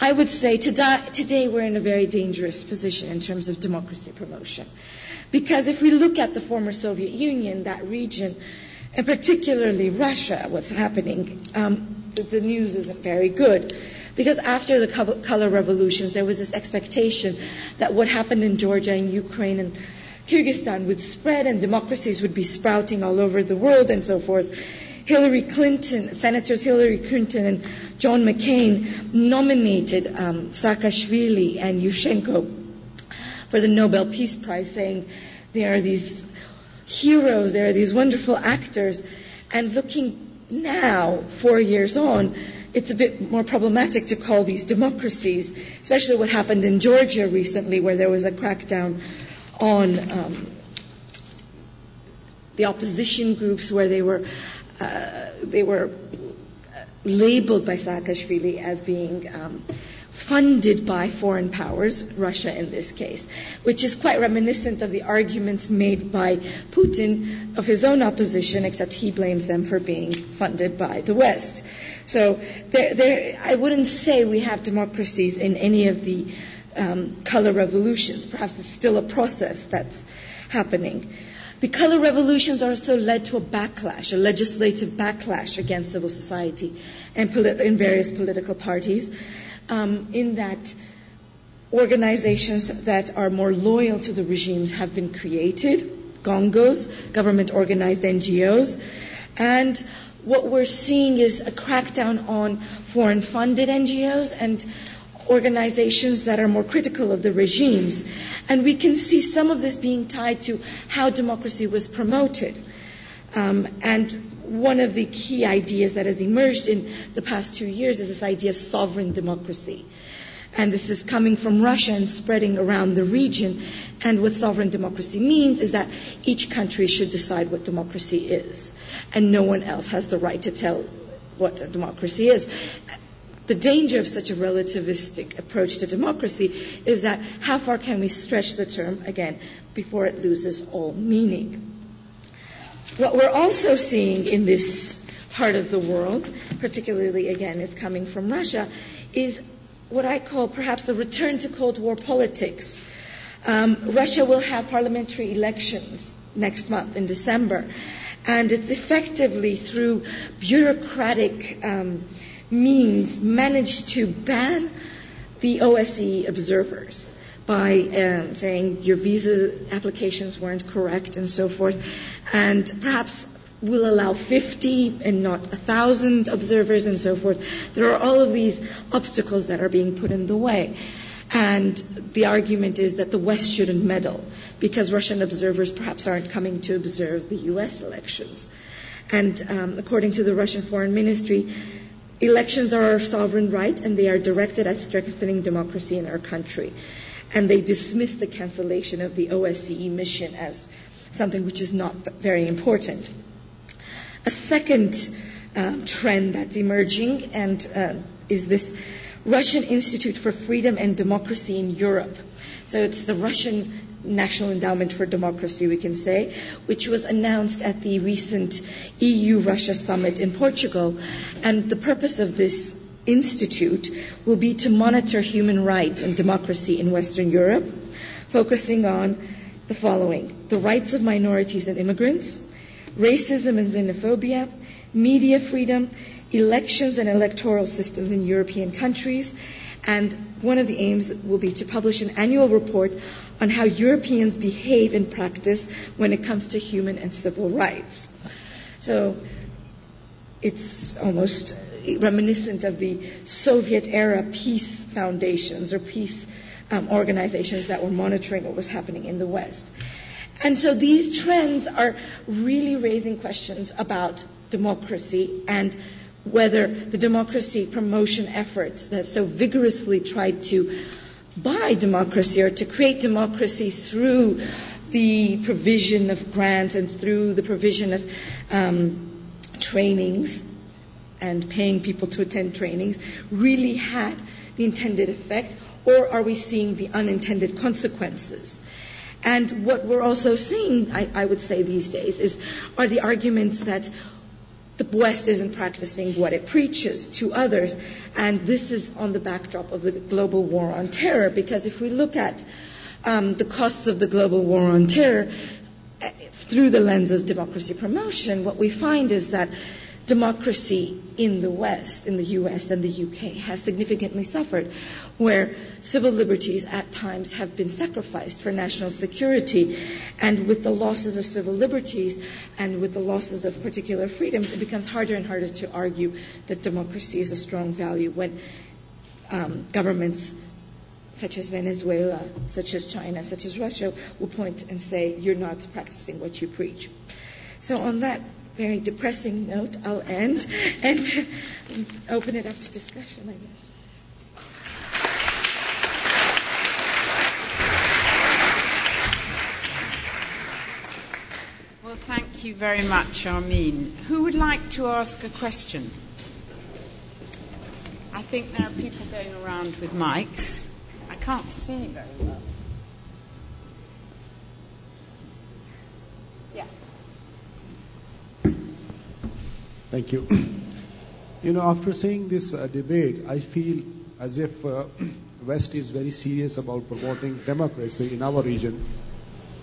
I would say today, today we're in a very dangerous position in terms of democracy promotion. Because if we look at the former Soviet Union, that region, and particularly Russia, what's happening, um, the, the news isn't very good. Because after the color revolutions, there was this expectation that what happened in Georgia and Ukraine and Kyrgyzstan would spread and democracies would be sprouting all over the world and so forth. Hillary Clinton, Senators Hillary Clinton and John McCain nominated um, Saakashvili and Yushchenko for the Nobel Peace Prize, saying there are these heroes, there are these wonderful actors. And looking now, four years on, it's a bit more problematic to call these democracies, especially what happened in Georgia recently, where there was a crackdown on um, the opposition groups, where they were Uh, they were labeled by Saakashvili as being um, funded by foreign powers, Russia in this case, which is quite reminiscent of the arguments made by Putin of his own opposition, except he blames them for being funded by the West. So there, there, I wouldn't say we have democracies in any of the um, color revolutions. Perhaps it's still a process that's happening. The color revolutions also led to a backlash, a legislative backlash against civil society and polit- in various political parties, um, in that organizations that are more loyal to the regimes have been created, GONGOs, government-organized N G Os, and what we're seeing is a crackdown on foreign-funded N G Os and organizations that are more critical of the regimes. And we can see some of this being tied to how democracy was promoted. Um, and one of the key ideas that has emerged in the past two years is this idea of sovereign democracy. And this is coming from Russia and spreading around the region. And what sovereign democracy means is that each country should decide what democracy is. And no one else has the right to tell what a democracy is. The danger of such a relativistic approach to democracy is that how far can we stretch the term, again, before it loses all meaning? What we're also seeing in this part of the world, particularly, again, is coming from Russia, is what I call perhaps a return to Cold War politics. Um, Russia will have parliamentary elections next month in December. and it's effectively through bureaucratic um, means managed to ban the O S C E observers by um, saying your visa applications weren't correct and so forth, and perhaps will allow fifty and not one thousand observers and so forth. There are all of these obstacles that are being put in the way. And the argument is that the West shouldn't meddle because Russian observers perhaps aren't coming to observe the U S elections. And um, according to the Russian Foreign Ministry, elections are our sovereign right and they are directed at strengthening democracy in our country. And they dismiss the cancellation of the O S C E mission as something which is not very important. A second um, trend that's emerging and uh, is this Russian Institute for Freedom and Democracy in Europe. So it's the Russian National Endowment for Democracy, we can say, which was announced at the recent E U-Russia summit in Portugal. And the purpose of this institute will be to monitor human rights and democracy in Western Europe, focusing on the following: the rights of minorities and immigrants, racism and xenophobia, media freedom, elections and electoral systems in European countries, and one of the aims will be to publish an annual report on how Europeans behave in practice when it comes to human and civil rights. So it's almost reminiscent of the Soviet-era peace foundations or peace um, organizations that were monitoring what was happening in the West. And so these trends are really raising questions about democracy and whether the democracy promotion efforts that so vigorously tried to buy democracy or to create democracy through the provision of grants and through the provision of um, trainings and paying people to attend trainings really had the intended effect, or are we seeing the unintended consequences? And what we're also seeing, I, I would say these days, is are the arguments that the West isn't practicing what it preaches to others. And this is on the backdrop of the global war on terror, because if we look at um, the costs of the global war on terror uh, through the lens of democracy promotion, what we find is that democracy in the West, in the U S and the U K, has significantly suffered, where civil liberties at times have been sacrificed for national security. And with the losses of civil liberties and with the losses of particular freedoms, it becomes harder and harder to argue that democracy is a strong value when um, governments such as Venezuela, such as China, such as Russia, will point and say, you're not practicing what you preach. So on that very depressing note, I'll end and open it up to discussion, I guess. Well, thank you very much, Armine. Who would like to ask a question? I think there are people going around with mics. I can't see very well. Yeah. Thank you. You know, after seeing this uh, debate, I feel as if uh, West is very serious about promoting democracy in our region,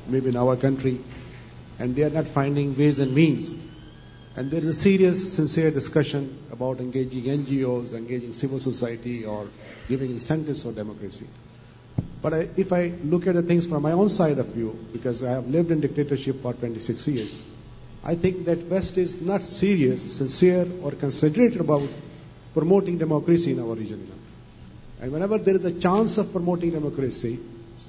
maybe in our country, and they are not finding ways and means. And there is a serious, sincere discussion about engaging N G Os, engaging civil society, or giving incentives for democracy. But I, if I look at the things from my own side of view, because I have lived in dictatorship for twenty-six years, I think that West is not serious, sincere, or considerate about promoting democracy in our region. And whenever there is a chance of promoting democracy,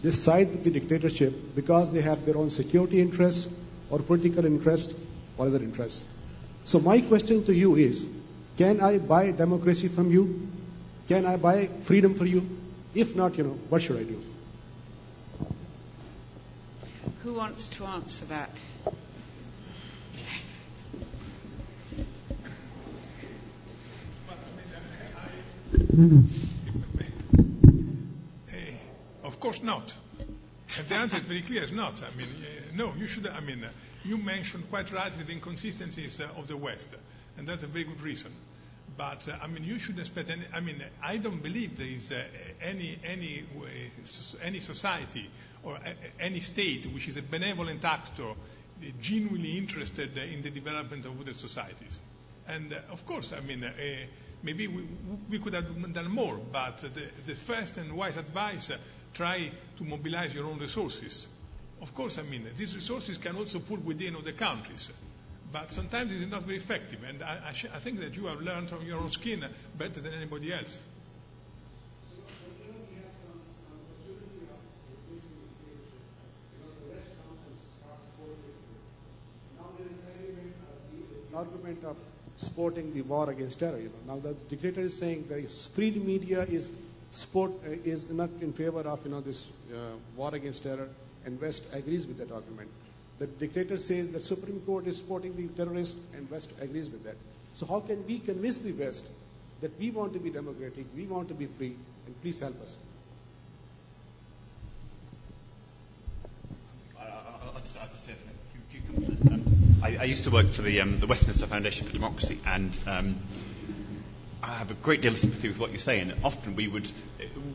they side with the dictatorship because they have their own security interests or political interests or other interests. So my question to you is, can I buy democracy from you? Can I buy freedom for you? If not, you know, what should I do? Who wants to answer that? Of course not. The answer is very clear, is not. I mean, uh, no, you should, I mean, uh, you mentioned quite rightly the inconsistencies uh, of the West, and that's a very good reason. But, uh, I mean, you should expect, any, I mean, I don't believe there is uh, any, any, way, any society or uh, any state which is a benevolent actor genuinely interested in the development of their societies. And uh, of course, I mean, uh, uh, maybe we, we could have done more, but the, the first and wise advice, uh, try to mobilize your own resources. Of course, I mean, these resources can also pull within other countries, but sometimes it is not very effective. And I, I, sh I think that you have learned from your own skin better than anybody else. Argument of supporting the war against terror. You know, now the dictator is saying the free media is support uh, is not in favor of you know this uh, war against terror, and West agrees with that argument. The dictator says the Supreme Court is supporting the terrorists, and West agrees with that. So how can we convince the West that we want to be democratic, we want to be free, and please help us? I'll just add to say that. I, I used to work for the, um, the Westminster Foundation for Democracy, and um, I have a great deal of sympathy with what you say. And often we would,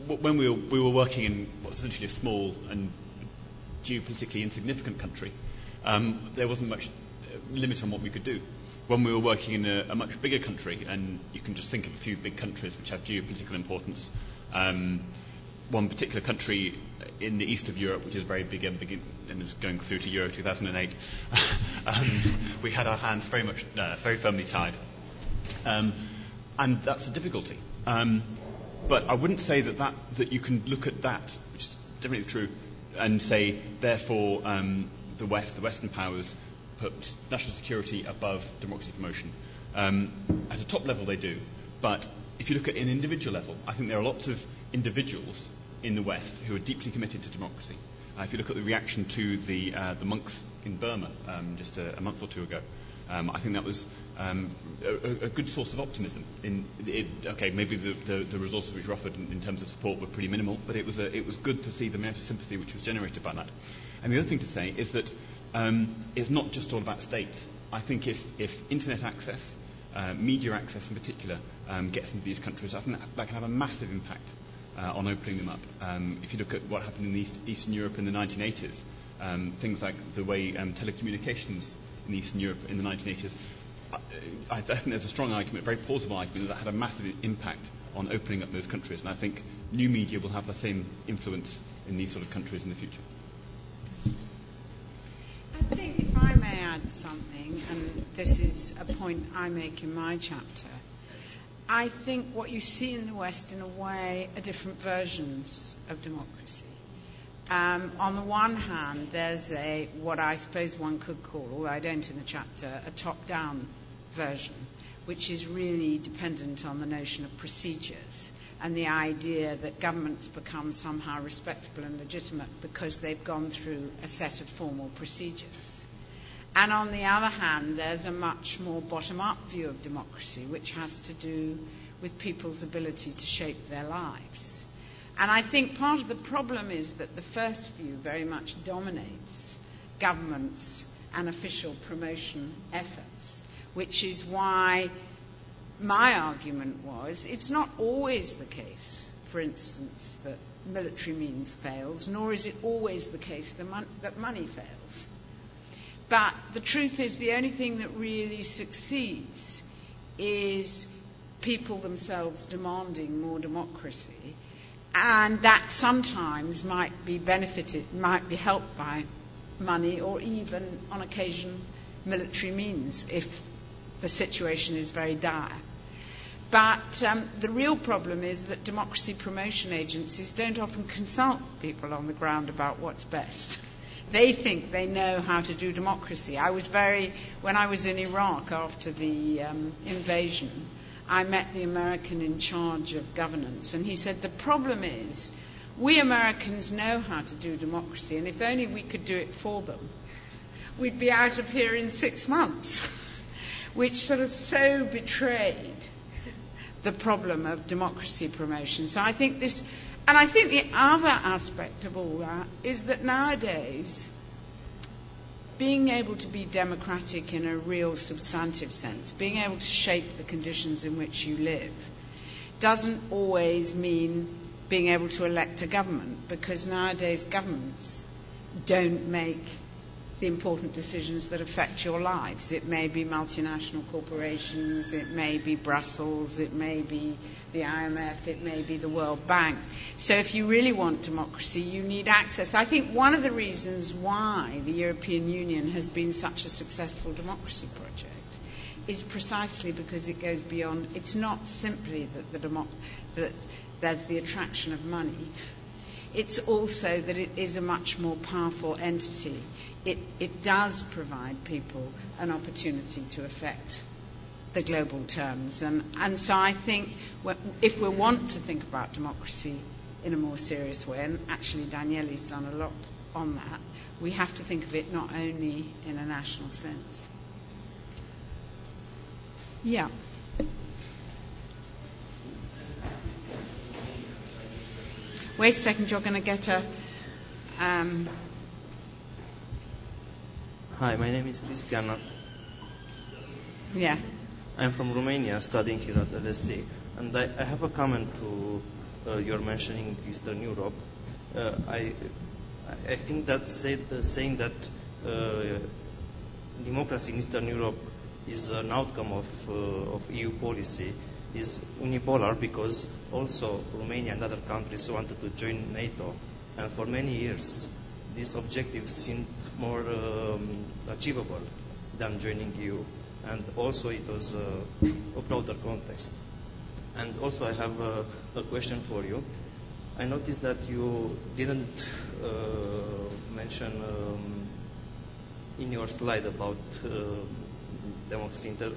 when we were, we were working in what's essentially a small and geopolitically insignificant country, um, there wasn't much limit on what we could do. When we were working in a, a much bigger country, and you can just think of a few big countries which have geopolitical importance. Um, one particular country in the east of Europe, which is very big and, big in, and is going through to Euro two thousand eight, um, we had our hands very much, uh, very firmly tied. Um, and that's a difficulty. Um, but I wouldn't say that, that that you can look at that, which is definitely true, and say, therefore, um, the West, the Western powers, put national security above democracy promotion. Um, at a top level, they do. But if you look at an individual level, I think there are lots of individuals in the West who are deeply committed to democracy. Uh, if you look at the reaction to the, uh, the monks in Burma um, just a, a month or two ago, um, I think that was um, a, a good source of optimism. In it, okay, maybe the, the, the resources which were offered in, in terms of support were pretty minimal, but it was, a, it was good to see the amount of sympathy which was generated by that. And the other thing to say is that um, it's not just all about states. I think if, if internet access, uh, media access in particular, um, gets into these countries, I think that, that can have a massive impact Uh, on opening them up. Um, if you look at what happened in East, Eastern Europe in the nineteen eighties, um, things like the way um, telecommunications in Eastern Europe in the nineteen eighties, I, I think there's a strong argument, a very plausible argument, that had a massive impact on opening up those countries. And I think new media will have the same influence in these sort of countries in the future. I think if I may add something, and this is a point I make in my chapter, I think what you see in the West, in a way, are different versions of democracy. Um, on the one hand, there's a, what I suppose one could call, although I don't in the chapter, a top-down version, which is really dependent on the notion of procedures and the idea that governments become somehow respectable and legitimate because they've gone through a set of formal procedures. And on the other hand, there's a much more bottom-up view of democracy, which has to do with people's ability to shape their lives. And I think part of the problem is that the first view very much dominates governments and official promotion efforts, which is why my argument was it's not always the case, for instance, that military means fails, nor is it always the case that mon- that money fails. But the truth is the only thing that really succeeds is people themselves demanding more democracy, and that sometimes might be benefited, might be helped by money or even, on occasion, military means if the situation is very dire. But um, the real problem is that democracy promotion agencies don't often consult people on the ground about what's best. They think they know how to do democracy. I was very, when I was in Iraq after the um, invasion, I met the American in charge of governance, and he said, the problem is we Americans know how to do democracy, and if only we could do it for them, we'd be out of here in six months, which sort of so betrayed the problem of democracy promotion. So I think this... And I think the other aspect of all that is that nowadays, being able to be democratic in a real substantive sense, being able to shape the conditions in which you live, doesn't always mean being able to elect a government, because nowadays governments don't make the important decisions that affect your lives. It may be multinational corporations, it may be Brussels, it may be the I M F, it may be the World Bank. So if you really want democracy, you need access. I think one of the reasons why the European Union has been such a successful democracy project is precisely because it goes beyond. It's not simply that, the demo- that there's the attraction of money. It's also that it is a much more powerful entity. It, it does provide people an opportunity to affect the global terms. And, and so I think if we want to think about democracy in a more serious way, and actually Daniele's done a lot on that, we have to think of it not only in a national sense. Yeah. Wait a second, you're going to get a... Um... Hi, my name is Cristiana. Yeah. I'm from Romania, studying here at L S E. And I, I have a comment to uh, your mentioning Eastern Europe. Uh, I I think that said, uh, saying that uh, democracy in Eastern Europe is an outcome of, uh, of E U policy is unipolar, because also Romania and other countries wanted to join NATO, and for many years this objective seemed more um, achievable than joining E U, and also it was uh, a broader context. And also I have a, a question for you. I noticed that you didn't uh, mention um, in your slide about uh, Democracy, inter,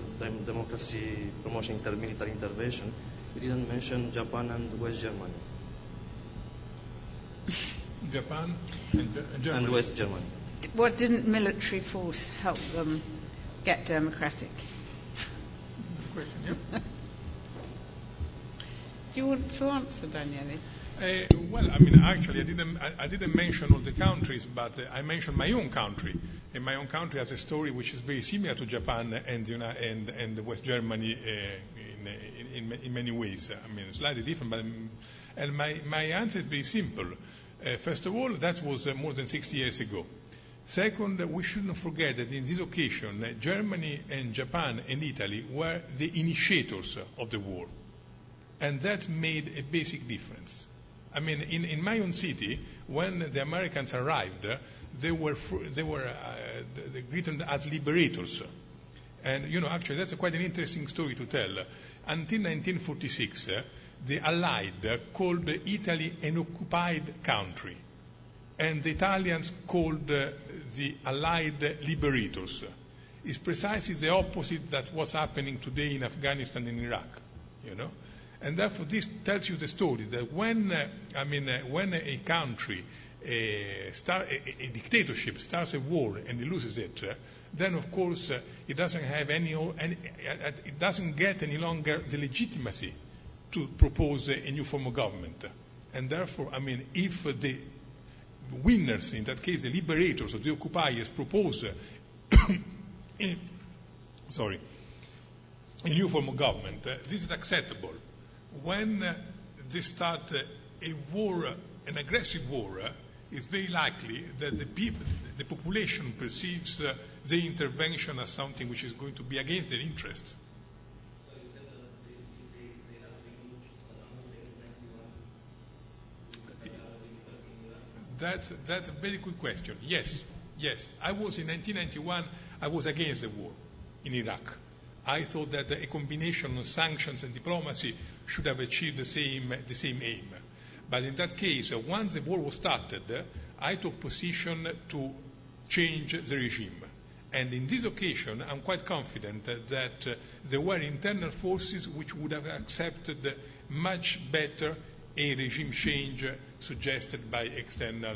democracy promotion, inter-military intervention. You didn't mention Japan and West Germany. Japan and, uh, Germany. And West Germany. What didn't military force help them get democratic? Good question, yeah. Do you want to answer, Daniele? Uh, well, I mean, actually, I didn't, I, I didn't mention all the countries, but uh, I mentioned my own country. And my own country has a story which is very similar to Japan and you know, and, and West Germany uh, in, in, in many ways. I mean, slightly different. But, and my, my answer is very simple. Uh, first of all, that was uh, more than sixty years ago. Second, we shouldn't forget that in this occasion, uh, Germany and Japan and Italy were the initiators of the war. And that made a basic difference. I mean, in, in my own city, when the Americans arrived, they were they were uh, greeted as liberators, and you know, actually, that's quite an interesting story to tell. Until nineteen forty-six, the Allied called Italy an occupied country, and the Italians called the Allied liberators. It's precisely the opposite that what's happening today in Afghanistan and Iraq, you know. And therefore, this tells you the story that when uh, I mean uh, when a country, a, star, a, a dictatorship starts a war and it loses it, uh, then of course uh, it doesn't have any, any uh, it doesn't get any longer the legitimacy to propose uh, a new form of government. And therefore, I mean, if the winners, in that case the liberators or the occupiers, propose, uh, in, sorry, a new form of government, uh, this is acceptable. When uh, they start uh, a war, uh, an aggressive war, uh, it's very likely that the people, the population perceives uh, the intervention as something which is going to be against their interests. That's, that's a very good question. Yes, yes. I was in nineteen ninety-one, I was against the war in Iraq. I thought that a combination of sanctions and diplomacy should have achieved the same, the same aim. But in that case, once the war was started, I took position to change the regime. And in this occasion, I'm quite confident that there were internal forces which would have accepted much better a regime change suggested by, external,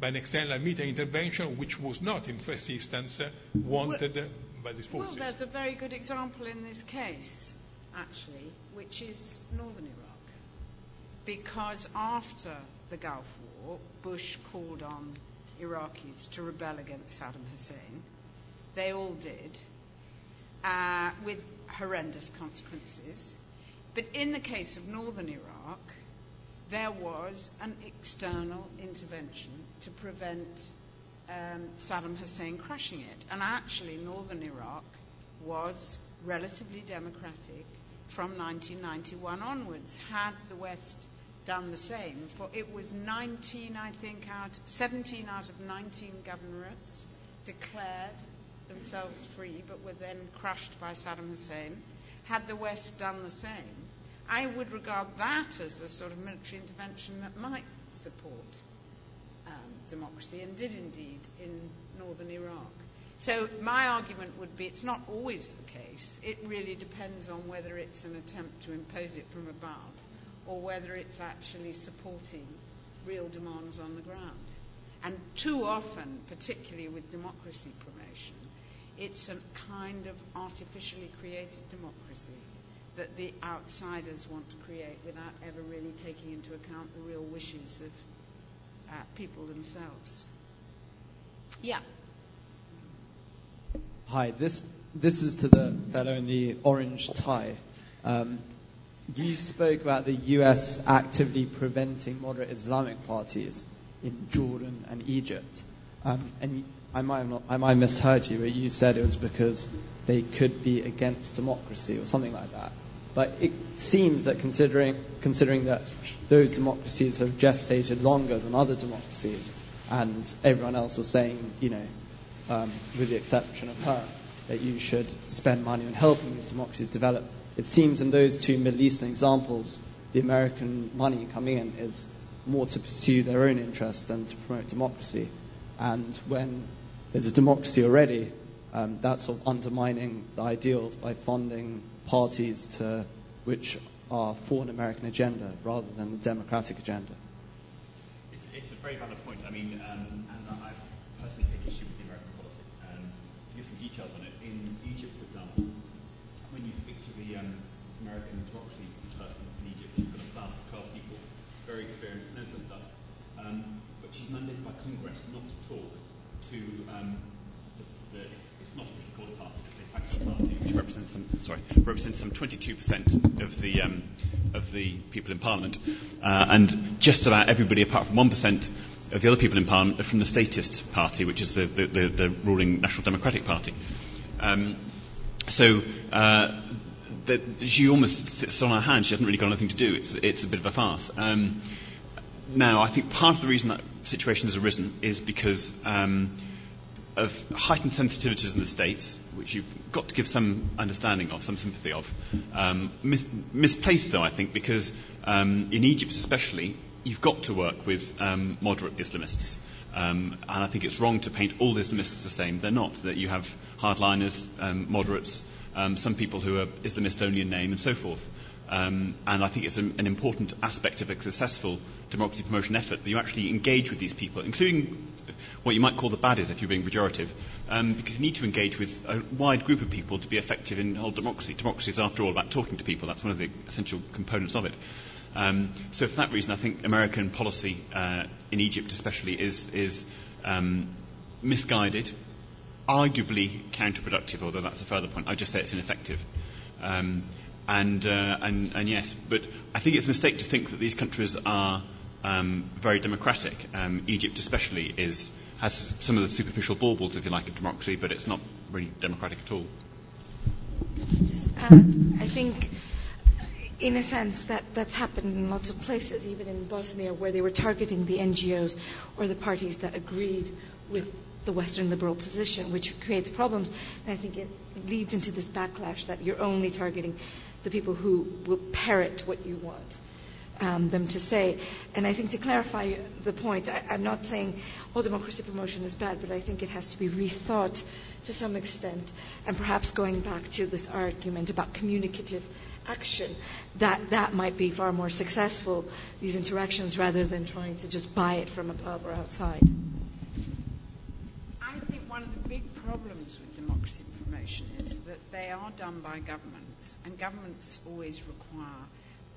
by an external military intervention, which was not, in first instance, wanted well, by these forces. Well, there's a very good example in this case, actually, which is northern Iraq. Because after the Gulf War, Bush called on Iraqis to rebel against Saddam Hussein. They all did, uh, with horrendous consequences. But in the case of northern Iraq, there was an external intervention to prevent um, Saddam Hussein crashing it. And actually, northern Iraq was relatively democratic from nineteen ninety-one onwards. Had the West done the same, for it was nineteen, I think, out, seventeen out of nineteen governorates declared themselves free, but were then crushed by Saddam Hussein. Had the West done the same, I would regard that as a sort of military intervention that might support um, democracy, and did indeed in northern Iraq. So my argument would be it's not always the case. It really depends on whether it's an attempt to impose it from above or whether it's actually supporting real demands on the ground. And too often, particularly with democracy promotion, it's a kind of artificially created democracy that the outsiders want to create without ever really taking into account the real wishes of uh, people themselves. Yeah. Hi, this this is to the fellow in the orange tie. Um, you spoke about the U S actively preventing moderate Islamic parties in Jordan and Egypt. Um, and I might, have not, I might have misheard you, but you said it was because they could be against democracy or something like that. But it seems that considering considering that those democracies have gestated longer than other democracies, and everyone else was saying, you know, um, with the exception of her, that you should spend money on helping these democracies develop. It seems in those two Middle Eastern examples, the American money coming in is more to pursue their own interests than to promote democracy. And when there's a democracy already, um, that's sort of undermining the ideals by funding parties to which are for an American agenda rather than the democratic agenda. It's, it's a very valid point. I mean, um, and I personally take issue with the American policy. Um, to give some details on it, in Egypt, for example, when you speak to the um, American democracy person in Egypt, you've got a staff of twelve people, very experienced, knows her stuff. Um, She's mandated by Congress not to talk to um, the, the, it's not officially called a party, but the fact party, which represents some, sorry, represents some twenty-two percent of the um, of the people in Parliament, uh, and just about everybody apart from one percent of the other people in Parliament are from the statist party, which is the the, the, the ruling National Democratic Party. Um, so uh, the, she almost sits on her hands; she hasn't really got anything to do. It's it's a bit of a farce. Um, Now, I think part of the reason that situation has arisen is because um, of heightened sensitivities in the States, which you've got to give some understanding of, some sympathy of. Um, mis- misplaced, though, I think, because um, in Egypt especially, you've got to work with um, moderate Islamists. Um, and I think it's wrong to paint all Islamists the same. They're not. That you have hardliners, um, moderates, um, some people who are Islamist only in name, and so forth. Um, and I think it's an, an important aspect of a successful democracy promotion effort that you actually engage with these people, including what you might call the baddies, if you're being pejorative, um, because you need to engage with a wide group of people to be effective in whole democracy. Democracy is, after all, about talking to people. That's one of the essential components of it. Um, so for that reason, I think American policy uh, in Egypt especially is, is um, misguided, arguably counterproductive, although that's a further point. I just say it's ineffective. Um, And, uh, and, and yes, but I think it's a mistake to think that these countries are um, very democratic. Um, Egypt especially is, has some of the superficial baubles, if you like, of democracy, but it's not really democratic at all. Just add, I think, in a sense, that, that's happened in lots of places, even in Bosnia, where they were targeting the N G Os or the parties that agreed with the Western liberal position, which creates problems. And I think it leads into this backlash that you're only targeting the people who will parrot what you want um, them to say. And I think to clarify the point, I, I'm not saying all democracy promotion is bad, but I think it has to be rethought to some extent, and perhaps going back to this argument about communicative action, that that might be far more successful, these interactions, rather than trying to just buy it from above or outside. I think one of the big problems with democracy promotion is that they are done by governments, and governments always require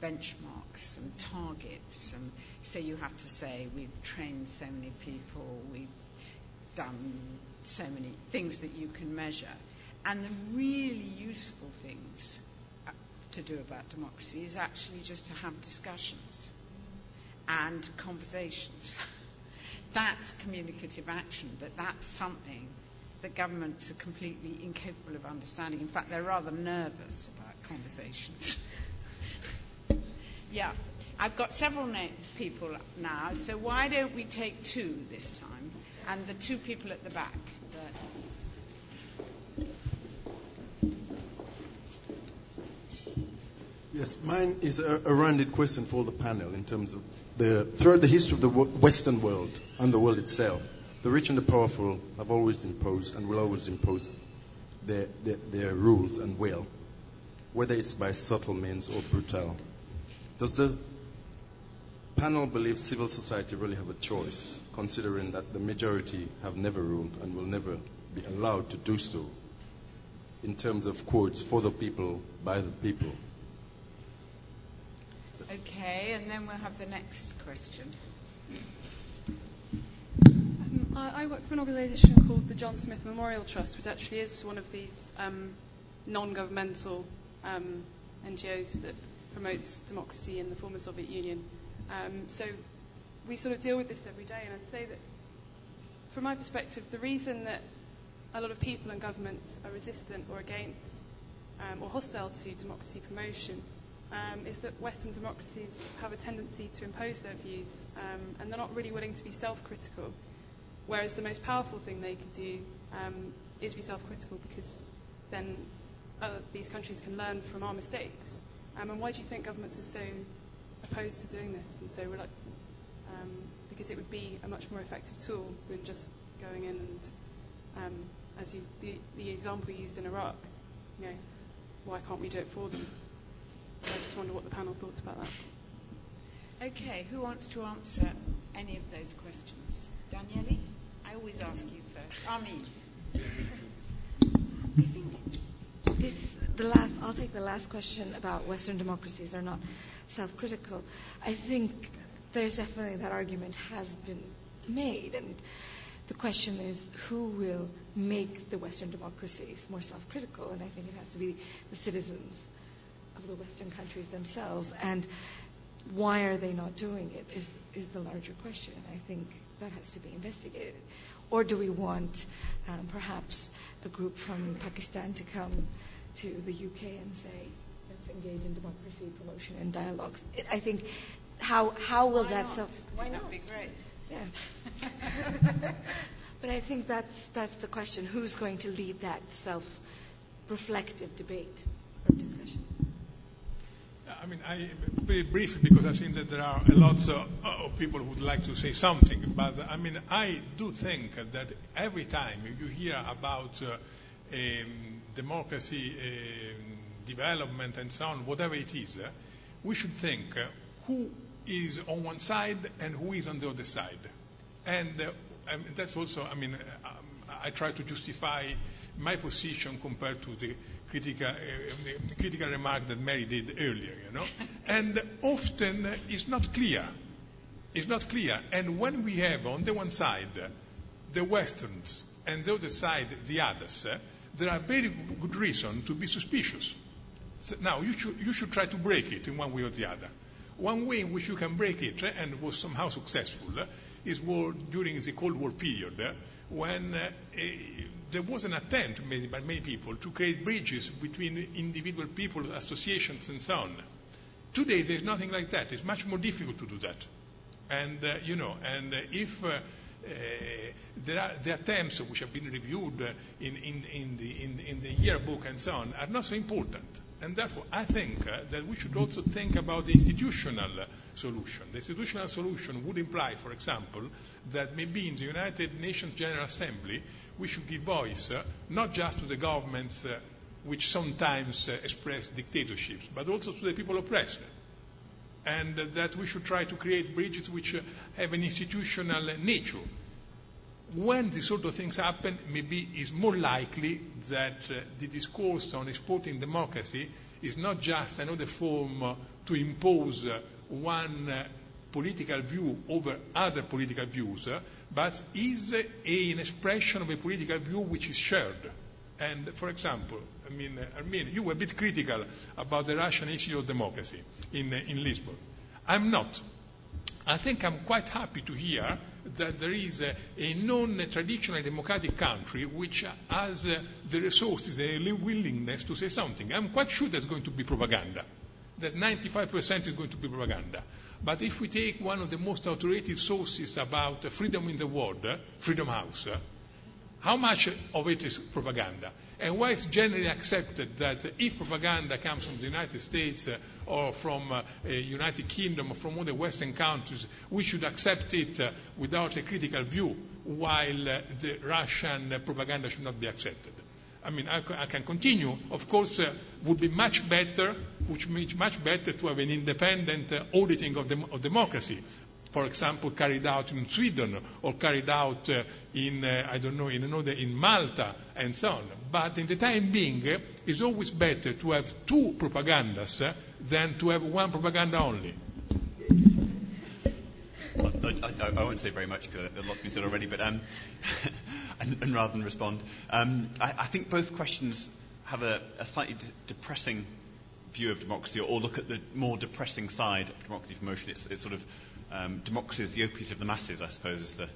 benchmarks and targets, and so you have to say we've trained so many people, we've done so many things that you can measure. And the really useful things to do about democracy is actually just to have discussions and conversations. That's communicative action, but that's something that governments are completely incapable of understanding. In fact, they're rather nervous about conversations. Yeah, I've got several na- people now, so why don't we take two this time, and the two people at the back. The... Yes, mine is a, a rounded question for the panel in terms of the throughout the history of the Western world and the world itself, the rich and the powerful have always imposed and will always impose their, their, their rules and will, whether it's by subtle means or brutal. Does the panel believe civil society really have a choice, considering that the majority have never ruled and will never be allowed to do so, in terms of quotes, for the people, by the people? Okay, and then we'll have the next question. Um, I, I work for an organisation called the John Smith Memorial Trust, which actually is one of these um, non-governmental um, N G Os that promotes democracy in the former Soviet Union. Um, so we sort of deal with this every day, and I'd say that from my perspective, the reason that a lot of people and governments are resistant or against um, or hostile to democracy promotion um, is that Western democracies have a tendency to impose their views um, and they're not really willing to be self-critical, whereas the most powerful thing they can do um, is be self-critical, because then other, these countries can learn from our mistakes. Um, and why do you think governments are so opposed to doing this and so reluctant? Um, because it would be a much more effective tool than just going in and, um, as you, the, the example used in Iraq, you know, why can't we do it for them? So I just wonder what the panel thought about that. Okay, who wants to answer any of those questions? Daniele? I always ask you first. Armine? I think this... The last, I'll take the last question about Western democracies are not self-critical. I think there's definitely that argument has been made, and the question is who will make the Western democracies more self-critical, and I think it has to be the citizens of the Western countries themselves, and why are they not doing it is, is the larger question. I think that has to be investigated. Or do we want um, perhaps a group from Pakistan to come to the U K and say, let's engage in democracy promotion and dialogues? It, I think, how how will Why that not? self? Why not? That'd be great. Yeah. But I think that's that's the question: who's going to lead that self-reflective debate or discussion? I mean, I, very briefly, because I think that there are a lot of, of people who would like to say something. But I mean, I do think that every time you hear about uh, Um, democracy, um, development, and so on, whatever it is, uh, we should think uh, who is on one side and who is on the other side. And uh, I mean, that's also, I mean, uh, I try to justify my position compared to the critical, uh, the critical remark that Mary did earlier, you know. And often uh, it's not clear. It's not clear. And when we have on the one side uh, the Westerns and the other side the others, uh, there are very good reasons to be suspicious. So now, you should, you should try to break it in one way or the other. One way in which you can break it, and was somehow successful, is war during the Cold War period, when uh, a, there was an attempt made by many people to create bridges between individual people, associations, and so on. Today, there's nothing like that. It's much more difficult to do that. And, uh, you know, and uh, if... Uh, Uh, there are the attempts which have been reviewed uh, in, in, in, the, in, in the yearbook and so on are not so important, and therefore I think uh, that we should also think about the institutional uh, solution. The institutional solution would imply, for example, that maybe in the United Nations General Assembly we should give voice uh, not just to the governments uh, which sometimes uh, express dictatorships, but also to the people oppressed. And that we should try to create bridges which have an institutional nature. When these sort of things happen, maybe it's more likely that the discourse on exporting democracy is not just another form to impose one political view over other political views, but is an expression of a political view which is shared. And, for example, I mean, I mean, you were a bit critical about the Russian issue of democracy in, in Lisbon. I'm not. I think I'm quite happy to hear that there is a, a non-traditional democratic country which has uh, the resources and the willingness to say something. I'm quite sure there's going to be propaganda, that ninety-five percent is going to be propaganda. But if we take one of the most authoritative sources about freedom in the world, Freedom House, how much of it is propaganda? And why it's generally accepted that if propaganda comes from the United States or from the United Kingdom or from all the Western countries, we should accept it without a critical view, while the Russian propaganda should not be accepted? I mean, I, I can continue. Of course, it uh, would be much better, which means much better to have an independent uh, auditing of, dem- of democracy, for example, carried out in Sweden or carried out uh, in, uh, I don't know, in, another, in Malta and so on. But in the time being, uh, it's always better to have two propagandas uh, than to have one propaganda only. Well, I, I, I won't say very much because a lot's been said already, but um, and, and rather than respond, um, I, I think both questions have a, a slightly de- depressing view of democracy, or, or look at the more depressing side of democracy promotion. It's, it's sort of um, democracy is the opiate of the masses, I suppose, is the,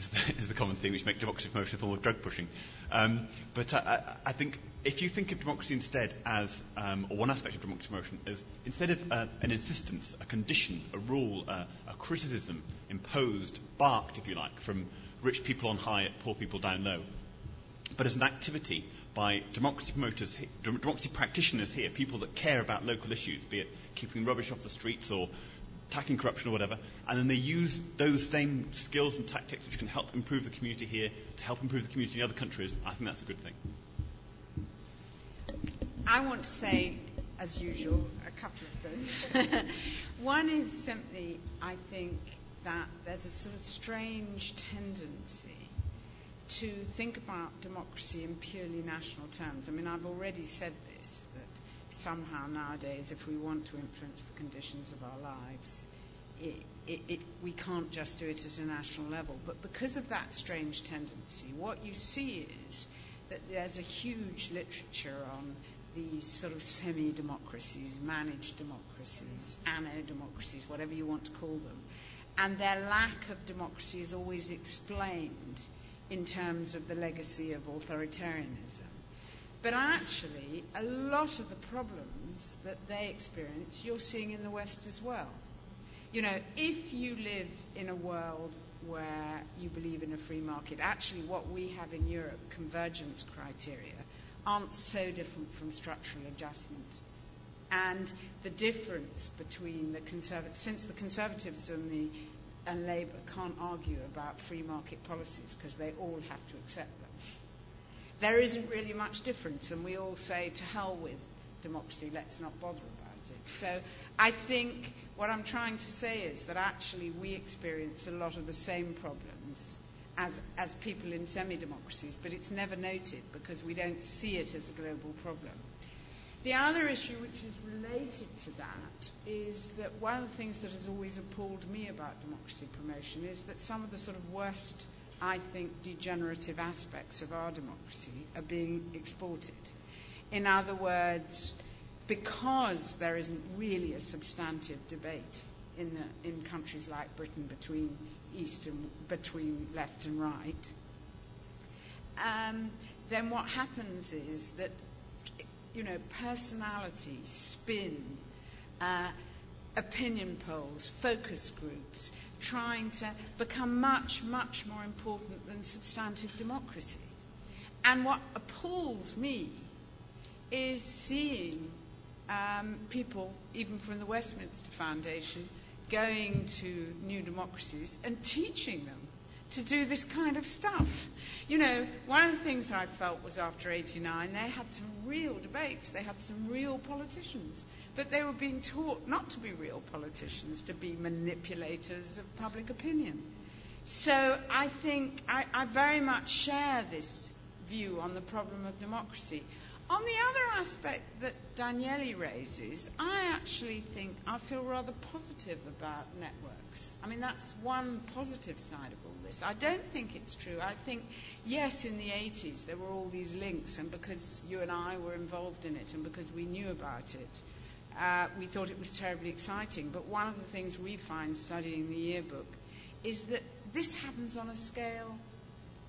is the, is the common thing, which makes democracy promotion a form of drug pushing. Um, but I, I, I think if you think of democracy instead as, um, or one aspect of democracy promotion, is instead of uh, an insistence, a condition, a rule, uh, a criticism imposed, barked, if you like, from rich people on high at poor people down low, but as an activity by democracy promoters, democracy practitioners here, people that care about local issues, be it keeping rubbish off the streets or tackling corruption or whatever, and then they use those same skills and tactics which can help improve the community here to help improve the community in other countries. I think that's a good thing. I want to say, as usual, a couple of things. One is simply, I think, that there's a sort of strange tendency to think about democracy in purely national terms. I mean, I've already said this, that somehow nowadays, if we want to influence the conditions of our lives, it, it, it, we can't just do it at a national level. But because of that strange tendency, what you see is that there's a huge literature on these sort of semi-democracies, managed democracies, anno-democracies, whatever you want to call them. And their lack of democracy is always explained in terms of the legacy of authoritarianism. But actually, a lot of the problems that they experience, you're seeing in the West as well. You know, if you live in a world where you believe in a free market, actually what we have in Europe, convergence criteria, aren't so different from structural adjustment. And the difference between the conservatives, since the Conservatives and the and Labour can't argue about free market policies because they all have to accept them, there isn't really much difference, and we all say, to hell with democracy, let's not bother about it. So I think what I'm trying to say is that actually we experience a lot of the same problems as, as people in semi-democracies, but it's never noted because we don't see it as a global problem. The other issue which is related to that is that one of the things that has always appalled me about democracy promotion is that some of the sort of worst, I think, degenerative aspects of our democracy are being exported. In other words, because there isn't really a substantive debate in, the, in countries like Britain between, east and, between left and right, um, then what happens is that you know, personality, spin, uh, opinion polls, focus groups, trying to become much, much more important than substantive democracy. And what appalls me is seeing um, people, even from the Westminster Foundation, going to New Democracies and teaching them to do this kind of stuff. You know, one of the things I felt was after eighty-nine, they had some real debates, they had some real politicians, but they were being taught not to be real politicians, to be manipulators of public opinion. So I think I, I very much share this view on the problem of democracy. On the other aspect that Daniele raises, I actually think I feel rather positive about networks. I mean, that's one positive side of all this. I don't think it's true. I think, yes, in the eighties there were all these links, and because you and I were involved in it and because we knew about it, uh, we thought it was terribly exciting. But one of the things we find studying the yearbook is that this happens on a scale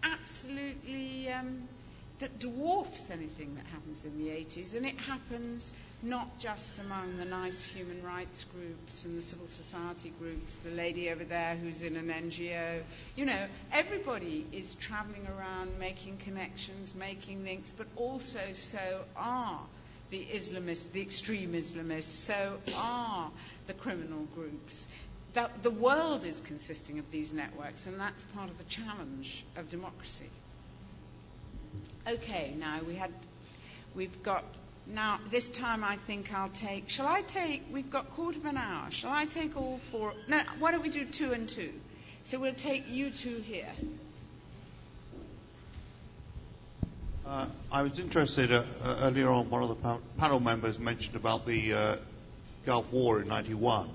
absolutely um, that dwarfs anything that happens in the eighties, and it happens not just among the nice human rights groups and the civil society groups, the lady over there who's in an N G O. You know, everybody is traveling around making connections, making links, but also so are the Islamists, the extreme Islamists, so are the criminal groups. The, the world is consisting of these networks, and that's part of the challenge of democracy. Okay, now we had, we've got, now this time I think I'll take, shall I take, we've got quarter of an hour, shall I take all four, no, why don't we do two and two? So we'll take you two here. Uh, I was interested, uh, uh, earlier on one of the panel members mentioned about the uh, Gulf War in ninety-one.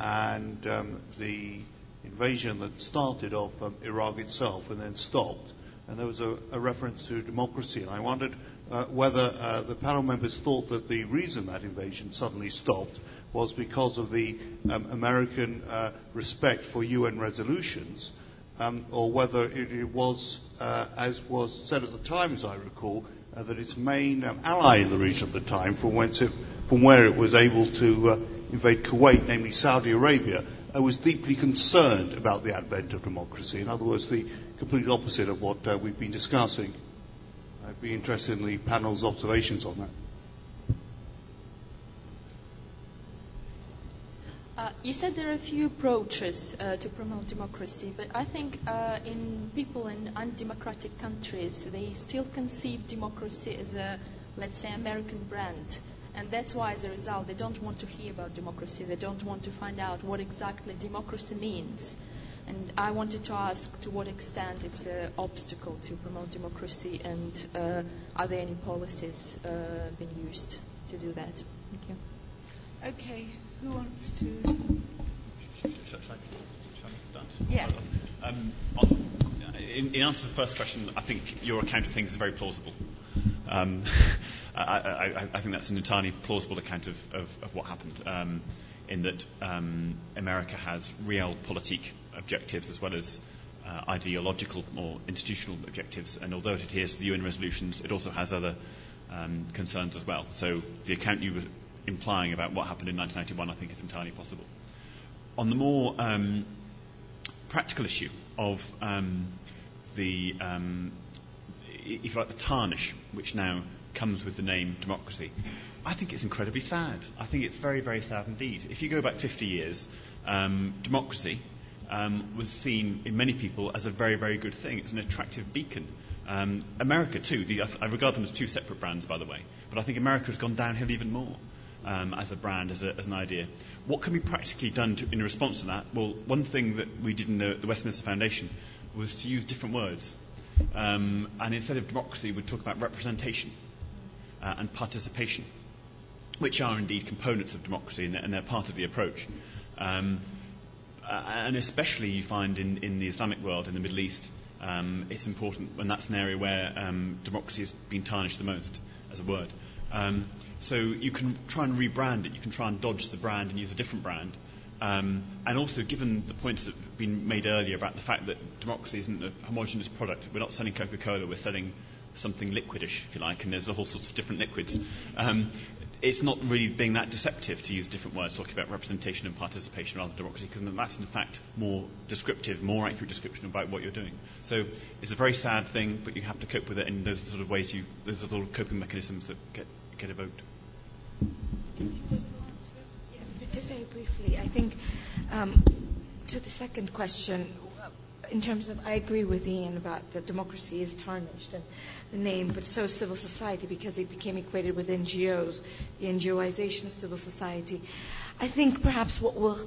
And um, the invasion that started off um, Iraq itself and then stopped. And there was a, a reference to democracy. And I wondered uh, whether uh, the panel members thought that the reason that invasion suddenly stopped was because of the um, American uh, respect for U N resolutions, um, or whether it, it was, uh, as was said at the time, as I recall, uh, that its main um, ally in the region at the time, from, whence it, from where it was able to... Uh, invade Kuwait, namely Saudi Arabia, uh, was deeply concerned about the advent of democracy. In other words, the complete opposite of what uh, we've been discussing. I'd be interested in the panel's observations on that. Uh, you said there are a few approaches uh, to promote democracy, but I think uh, in people in undemocratic countries, they still conceive democracy as a, let's say, American brand. And that's why, as a result, they don't want to hear about democracy. They don't want to find out what exactly democracy means. And I wanted to ask to what extent it's an obstacle to promote democracy, and uh, are there any policies uh, being used to do that? Thank you. Okay. Who wants to? Shall I start? Yeah. Um, in, in answer to the first question, I think your account of things is very plausible. Um, I, I, I think that's an entirely plausible account of, of, of what happened, um, in that um, America has realpolitik objectives as well as uh, ideological or institutional objectives, and although it adheres to the U N resolutions, it also has other um, concerns as well. So the account you were implying about what happened in nineteen ninety-one, I think is entirely possible. On the more um, practical issue of um, the... Um, if you like, the tarnish which now comes with the name democracy, I think it's incredibly sad. I think it's very, very sad indeed. If you go back fifty years, um, democracy um, was seen in many people as a very, very good thing. It's an attractive beacon. Um, America, too, the, I regard them as two separate brands, by the way, but I think America has gone downhill even more um, as a brand, as, a, as an idea. What can be practically done to, in response to that? Well, one thing that we did in the, the Westminster Foundation was to use different words. Um, and instead of democracy, we talk about representation uh, and participation, which are indeed components of democracy, and they're, and they're part of the approach. Um, uh, and especially you find in, in the Islamic world, in the Middle East, um, it's important, and that's an area where um, democracy has been tarnished the most as a word. Um, so you can try and rebrand it, you can try and dodge the brand and use a different brand. Um, and also, given the points that have been made earlier about the fact that democracy isn't a homogenous product, we're not selling Coca-Cola, we're selling something liquidish, if you like, and there's all sorts of different liquids. Um, it's not really being that deceptive to use different words talking about representation and participation rather than democracy, because that's in fact more descriptive, more accurate description about what you're doing. So it's a very sad thing, but you have to cope with it, and those are the sort of ways you, those are the sort of coping mechanisms that get, get evoked. Just very briefly, I think um, to the second question, in terms of, I agree with Ian about that democracy is tarnished and the name, but so is civil society, because it became equated with N G Os, the N G O ization of civil society. I think perhaps what will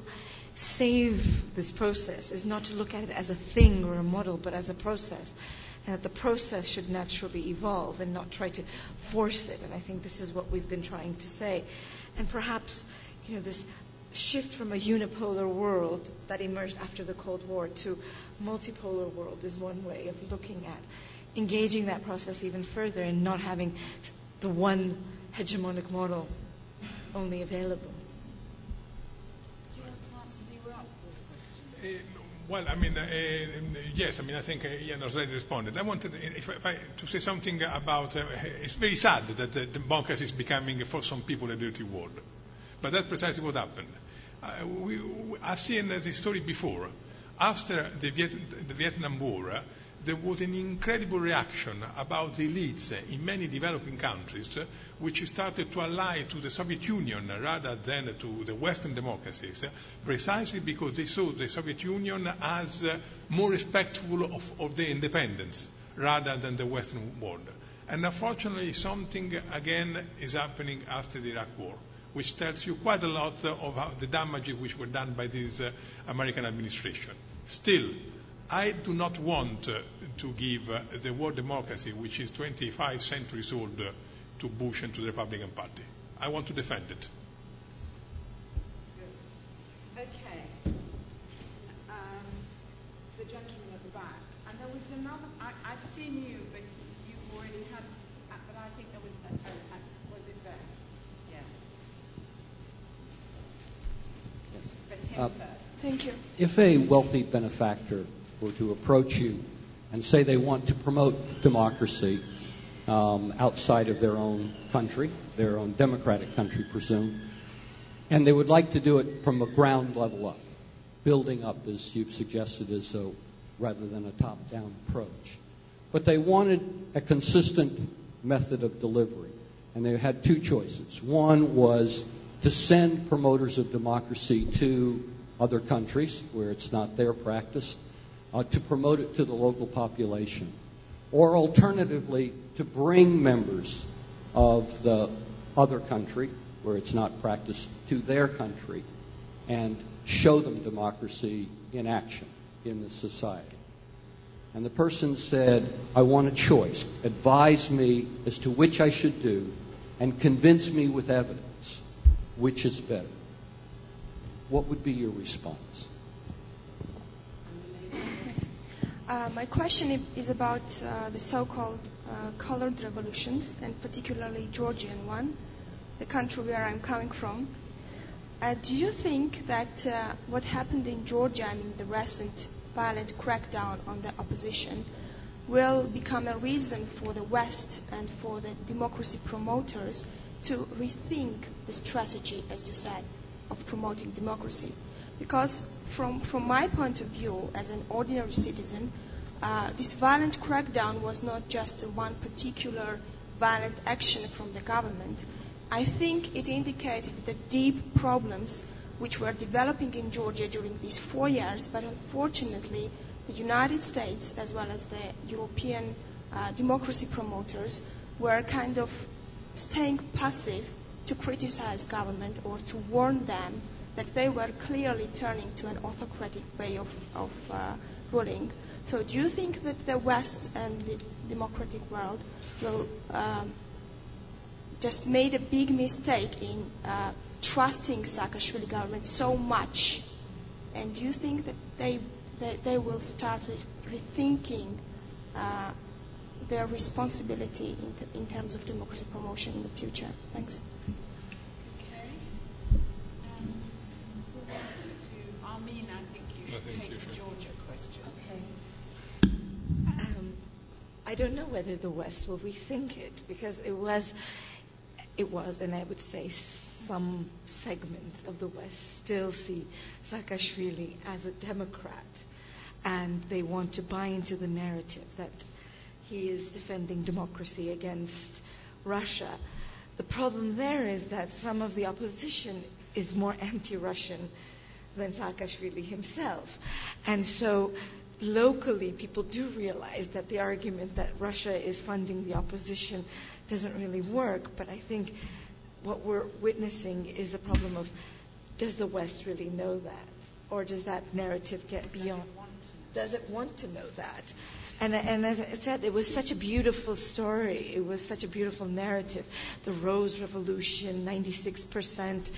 save this process is not to look at it as a thing or a model, but as a process, and that the process should naturally evolve and not try to force it. And I think this is what we've been trying to say. And perhaps... you know, this shift from a unipolar world that emerged after the Cold War to multipolar world is one way of looking at engaging that process even further and not having the one hegemonic model only available. Do you want to answer the Iraq question? Well, I mean, uh, yes, I mean, I think Ian already responded. I wanted if I, if I, to say something about, uh, it's very sad that uh, democracy is becoming, for some people, a dirty word. But that's precisely what happened. Uh, we, we, I've seen this story before. After the, Viet, the Vietnam War, uh, there was an incredible reaction about the elites in many developing countries, uh, which started to ally to the Soviet Union rather than to the Western democracies, uh, precisely because they saw the Soviet Union as uh, more respectful of, of their independence rather than the Western world. And unfortunately, something again is happening after the Iraq War, which tells you quite a lot of how the damage which were done by this uh, American administration. Still, I do not want uh, to give uh, the word democracy, which is twenty-five centuries old, uh, to Bush and to the Republican Party. I want to defend it. Good. Okay. Um, the gentleman at the back. And there was another, I, I've seen you, but you already had, but I think there was, a, a, a, was it there? Uh, Thank you. If a wealthy benefactor were to approach you and say they want to promote democracy um, outside of their own country, their own democratic country, presume, and they would like to do it from a ground level up, building up, as you've suggested, as a, rather than a top-down approach. But they wanted a consistent method of delivery, and they had two choices. One was to send promoters of democracy to other countries where it's not their practice, uh, to promote it to the local population, or alternatively to bring members of the other country where it's not practiced to their country and show them democracy in action in the society. And the person said, I want a choice. Advise me as to which I should do and convince me with evidence. Which is better? What would be your response? Uh, my question is about uh, the so-called uh, colored revolutions, and particularly Georgian one, the country where I'm coming from. Uh, do you think that uh, what happened in Georgia, I mean the recent violent crackdown on the opposition, will become a reason for the West and for the democracy promoters to rethink the strategy, as you said, of promoting democracy? Because from, from my point of view, as an ordinary citizen, uh, this violent crackdown was not just one particular violent action from the government. I think it indicated the deep problems which were developing in Georgia during these four years, but unfortunately, the United States, as well as the European uh, democracy promoters, were kind of staying passive to criticize government or to warn them that they were clearly turning to an autocratic way of, of uh, ruling. So do you think that the West and the democratic world will um, just made a big mistake in uh, trusting Saakashvili government so much? And do you think that they, they, they will start rethinking uh, their responsibility in, t- in terms of democracy promotion in the future? Thanks. Okay. Um, who wants to? Armine, I think you should think take you should. the Georgia question. Okay. Um, I don't know whether the West will rethink it, because it was, it was, and I would say some segments of the West still see Saakashvili as a Democrat, and they want to buy into the narrative that he is defending democracy against Russia. The problem there is that some of the opposition is more anti-Russian than Saakashvili himself. And so locally, people do realize that the argument that Russia is funding the opposition doesn't really work. But I think what we're witnessing is a problem of, does the West really know that? Or does that narrative get beyond? Does it want to know that? And, and as I said, it was such a beautiful story. It was such a beautiful narrative. The Rose Revolution, ninety-six percent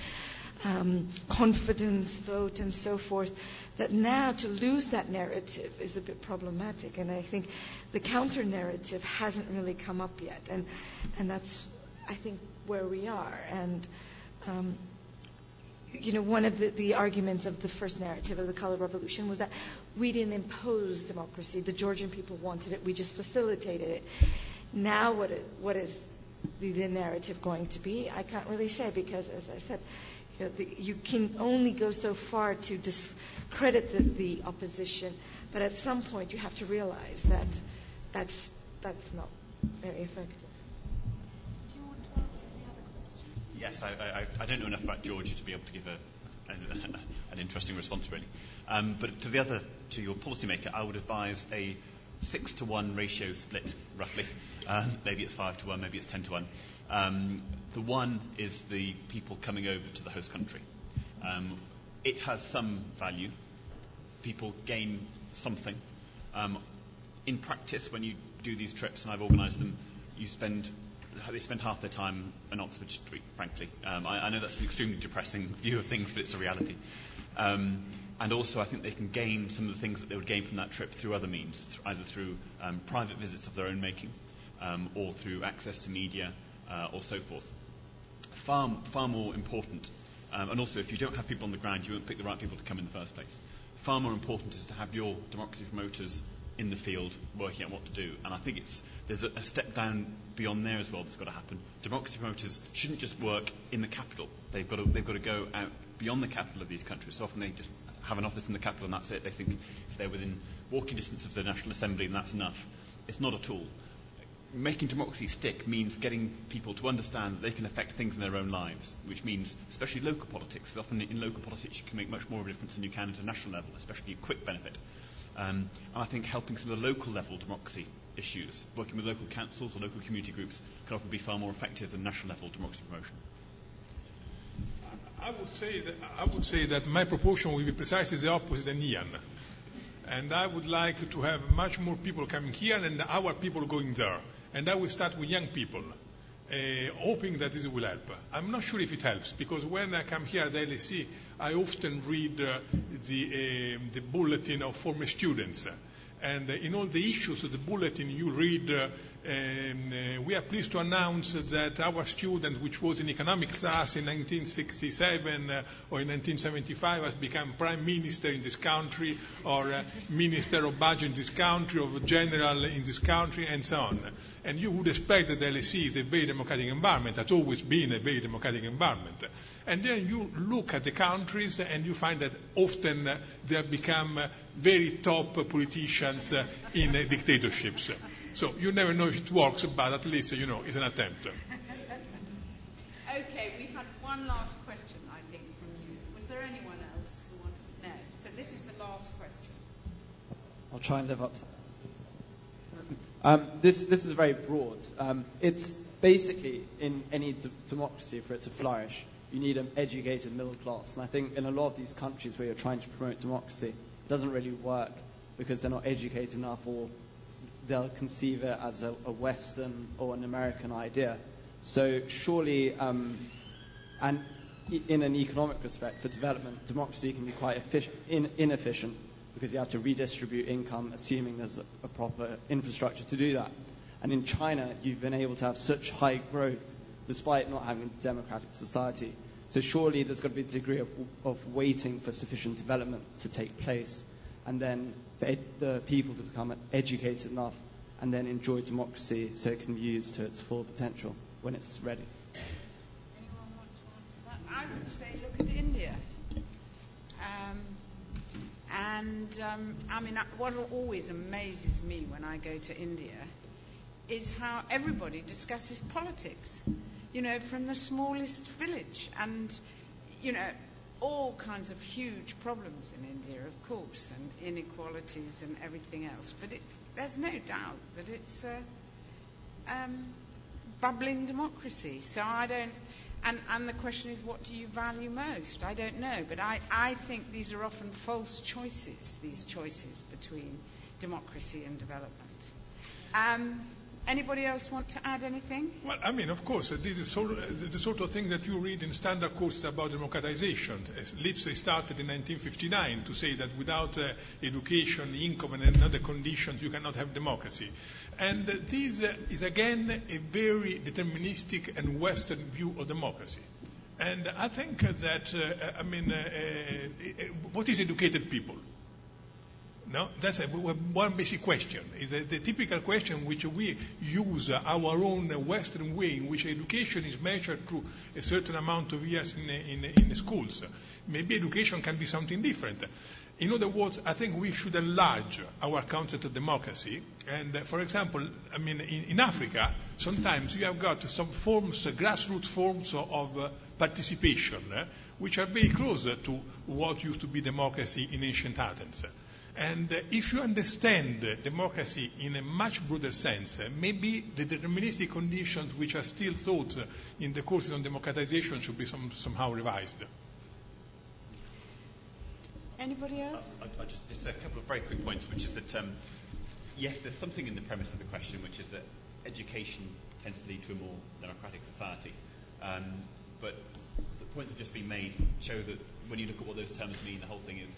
um, confidence vote and so forth, that now to lose that narrative is a bit problematic. And I think the counter-narrative hasn't really come up yet. And, and that's, I think, where we are. And um, you know, one of the, the arguments of the first narrative of the color revolution was that we didn't impose democracy. The Georgian people wanted it. We just facilitated it. Now what is, what is the, the narrative going to be? I can't really say because, as I said, you know, the, you can only go so far to discredit the, the opposition. But at some point you have to realize that that's, that's not very effective. Yes, I, I, I don't know enough about Georgia to be able to give a, an, an interesting response, really. Um, but to the other, to your policymaker, I would advise a six to one ratio split, roughly. Um, maybe it's five to one, maybe it's ten to one. Um, the one is the people coming over to the host country. Um, it has some value. People gain something. Um, in practice, when you do these trips, and I've organised them, you spend. They spend half their time in Oxford Street, frankly. Um, I, I know that's an extremely depressing view of things, but it's a reality. Um, and also, I think they can gain some of the things that they would gain from that trip through other means, th- either through um, private visits of their own making, um, or through access to media, uh, or so forth. Far, far more important, um, and also if you don't have people on the ground, you won't pick the right people to come in the first place. Far more important is to have your democracy promoters in the field working out what to do. And I think it's there's a, a step down beyond there as well that's got to happen. Democracy promoters shouldn't just work in the capital. They've got to, they've got to go out beyond the capital of these countries. So often they just have an office in the capital and that's it. They think if they're within walking distance of the National Assembly, then that's enough. It's not at all. Making democracy stick means getting people to understand that they can affect things in their own lives, which means especially local politics. Often in local politics you can make much more of a difference than you can at a national level, especially quick benefit. Um, and I think helping some of the local level democracy issues, working with local councils or local community groups, can often be far more effective than national level democracy promotion. I would say that, I would say that my proportion will be precisely the opposite than Ian. And I would like to have much more people coming here and our people going there. And I will start with young people, uh, hoping that this will help. I'm not sure if it helps, because when I come here at the L S E, I often read uh, the, uh, the bulletin of former students. And uh, in all the issues of the bulletin, you read, uh, um, uh, we are pleased to announce that our student, which was in economic class in nineteen sixty-seven uh, or in nineteen seventy-five, has become prime minister in this country, or uh, minister of budget in this country, or general in this country, and so on. And you would expect that the L S E is a very democratic environment, has always been a very democratic environment. And then you look at the countries and you find that often uh, they have become uh, very top uh, politicians uh, in uh, dictatorships. So you never know if it works, but at least, you know, it's an attempt. Okay, we've had one last question, I think, from you. Was there anyone else who wanted to know? So this is the last question. I'll try and live up to that. Um, this, this is very broad. Um, it's basically, in any d- democracy, for it to flourish, you need an educated middle class. And I think in a lot of these countries where you're trying to promote democracy, it doesn't really work because they're not educated enough, or they'll conceive it as a, a Western or an American idea. So surely, um, and in an economic respect, for development, democracy can be quite efficient, in, inefficient, because you have to redistribute income, assuming there's a, a proper infrastructure to do that. And in China, you've been able to have such high growth despite not having a democratic society. So surely there's got to be a degree of, of waiting for sufficient development to take place, and then for ed- the people to become educated enough and then enjoy democracy so it can be used to its full potential when it's ready. Anyone want to answer that? I would say look at India. Um, and um, I mean, what always amazes me when I go to India is how everybody discusses politics. You know, from the smallest village, and, you know, all kinds of huge problems in India, of course, and inequalities and everything else. But it, there's no doubt that it's a um, bubbling democracy. So I don't, and, and the question is, what do you value most? I don't know, but I, I think these are often false choices, these choices between democracy and development. Um, Anybody else want to add anything? Well, I mean, of course, uh, this is so, uh, the sort of thing that you read in standard courses about democratization. Lipsey started in nineteen fifty-nine to say that without uh, education, income, and other conditions, you cannot have democracy. And uh, this uh, is, again, a very deterministic and Western view of democracy. And I think that, uh, I mean, uh, uh, what is educated people? No, that's a, one basic question. Is the typical question which we use our own Western way, in which education is measured through a certain amount of years in, in, in schools. Maybe education can be something different. In other words, I think we should enlarge our concept of democracy. And, uh, for example, I mean, in, in Africa, sometimes you have got some forms, uh, grassroots forms of uh, participation, uh, which are very close to what used to be democracy in ancient Athens. And uh, if you understand uh, democracy in a much broader sense, uh, maybe the deterministic conditions which are still thought uh, in the courses on democratization should be some, somehow revised. Anybody else? Uh, I, I just, just a couple of very quick points, which is that, um, yes, there's something in the premise of the question, which is that education tends to lead to a more democratic society. Um, but the points that have just been made show that when you look at what those terms mean, the whole thing is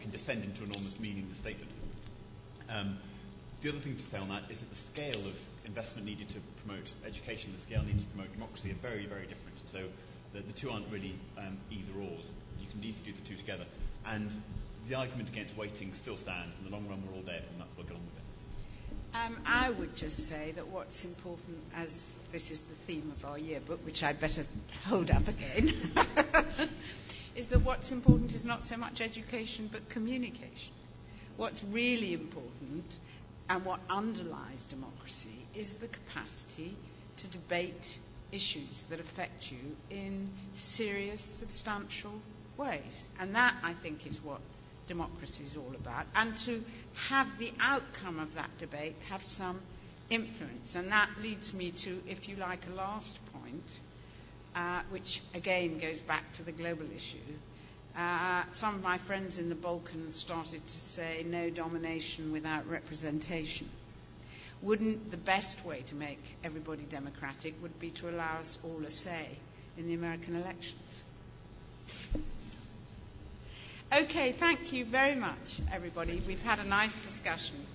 can descend into an almost meaningless statement. Um, the other thing to say on that is that the scale of investment needed to promote education, the scale needed to promote democracy are very, very different. So the, the two aren't really um, either-ors. You can easily do the two together. And the argument against waiting still stands. In the long run, we're all dead, and that's what we'll get on with it. Um, I would just say that what's important, as this is the theme of our year book, which I better hold up again, is that what's important is not so much education but communication. What's really important and what underlies democracy is the capacity to debate issues that affect you in serious, substantial ways. And that, I think, is what democracy is all about. And to have the outcome of that debate have some influence. And that leads me to, if you like, a last point, Uh, which again goes back to the global issue. Uh, some of my friends in the Balkans started to say no domination without representation. Wouldn't the best way to make everybody democratic would be to allow us all a say in the American elections? Okay, thank you very much, everybody. We've had a nice discussion.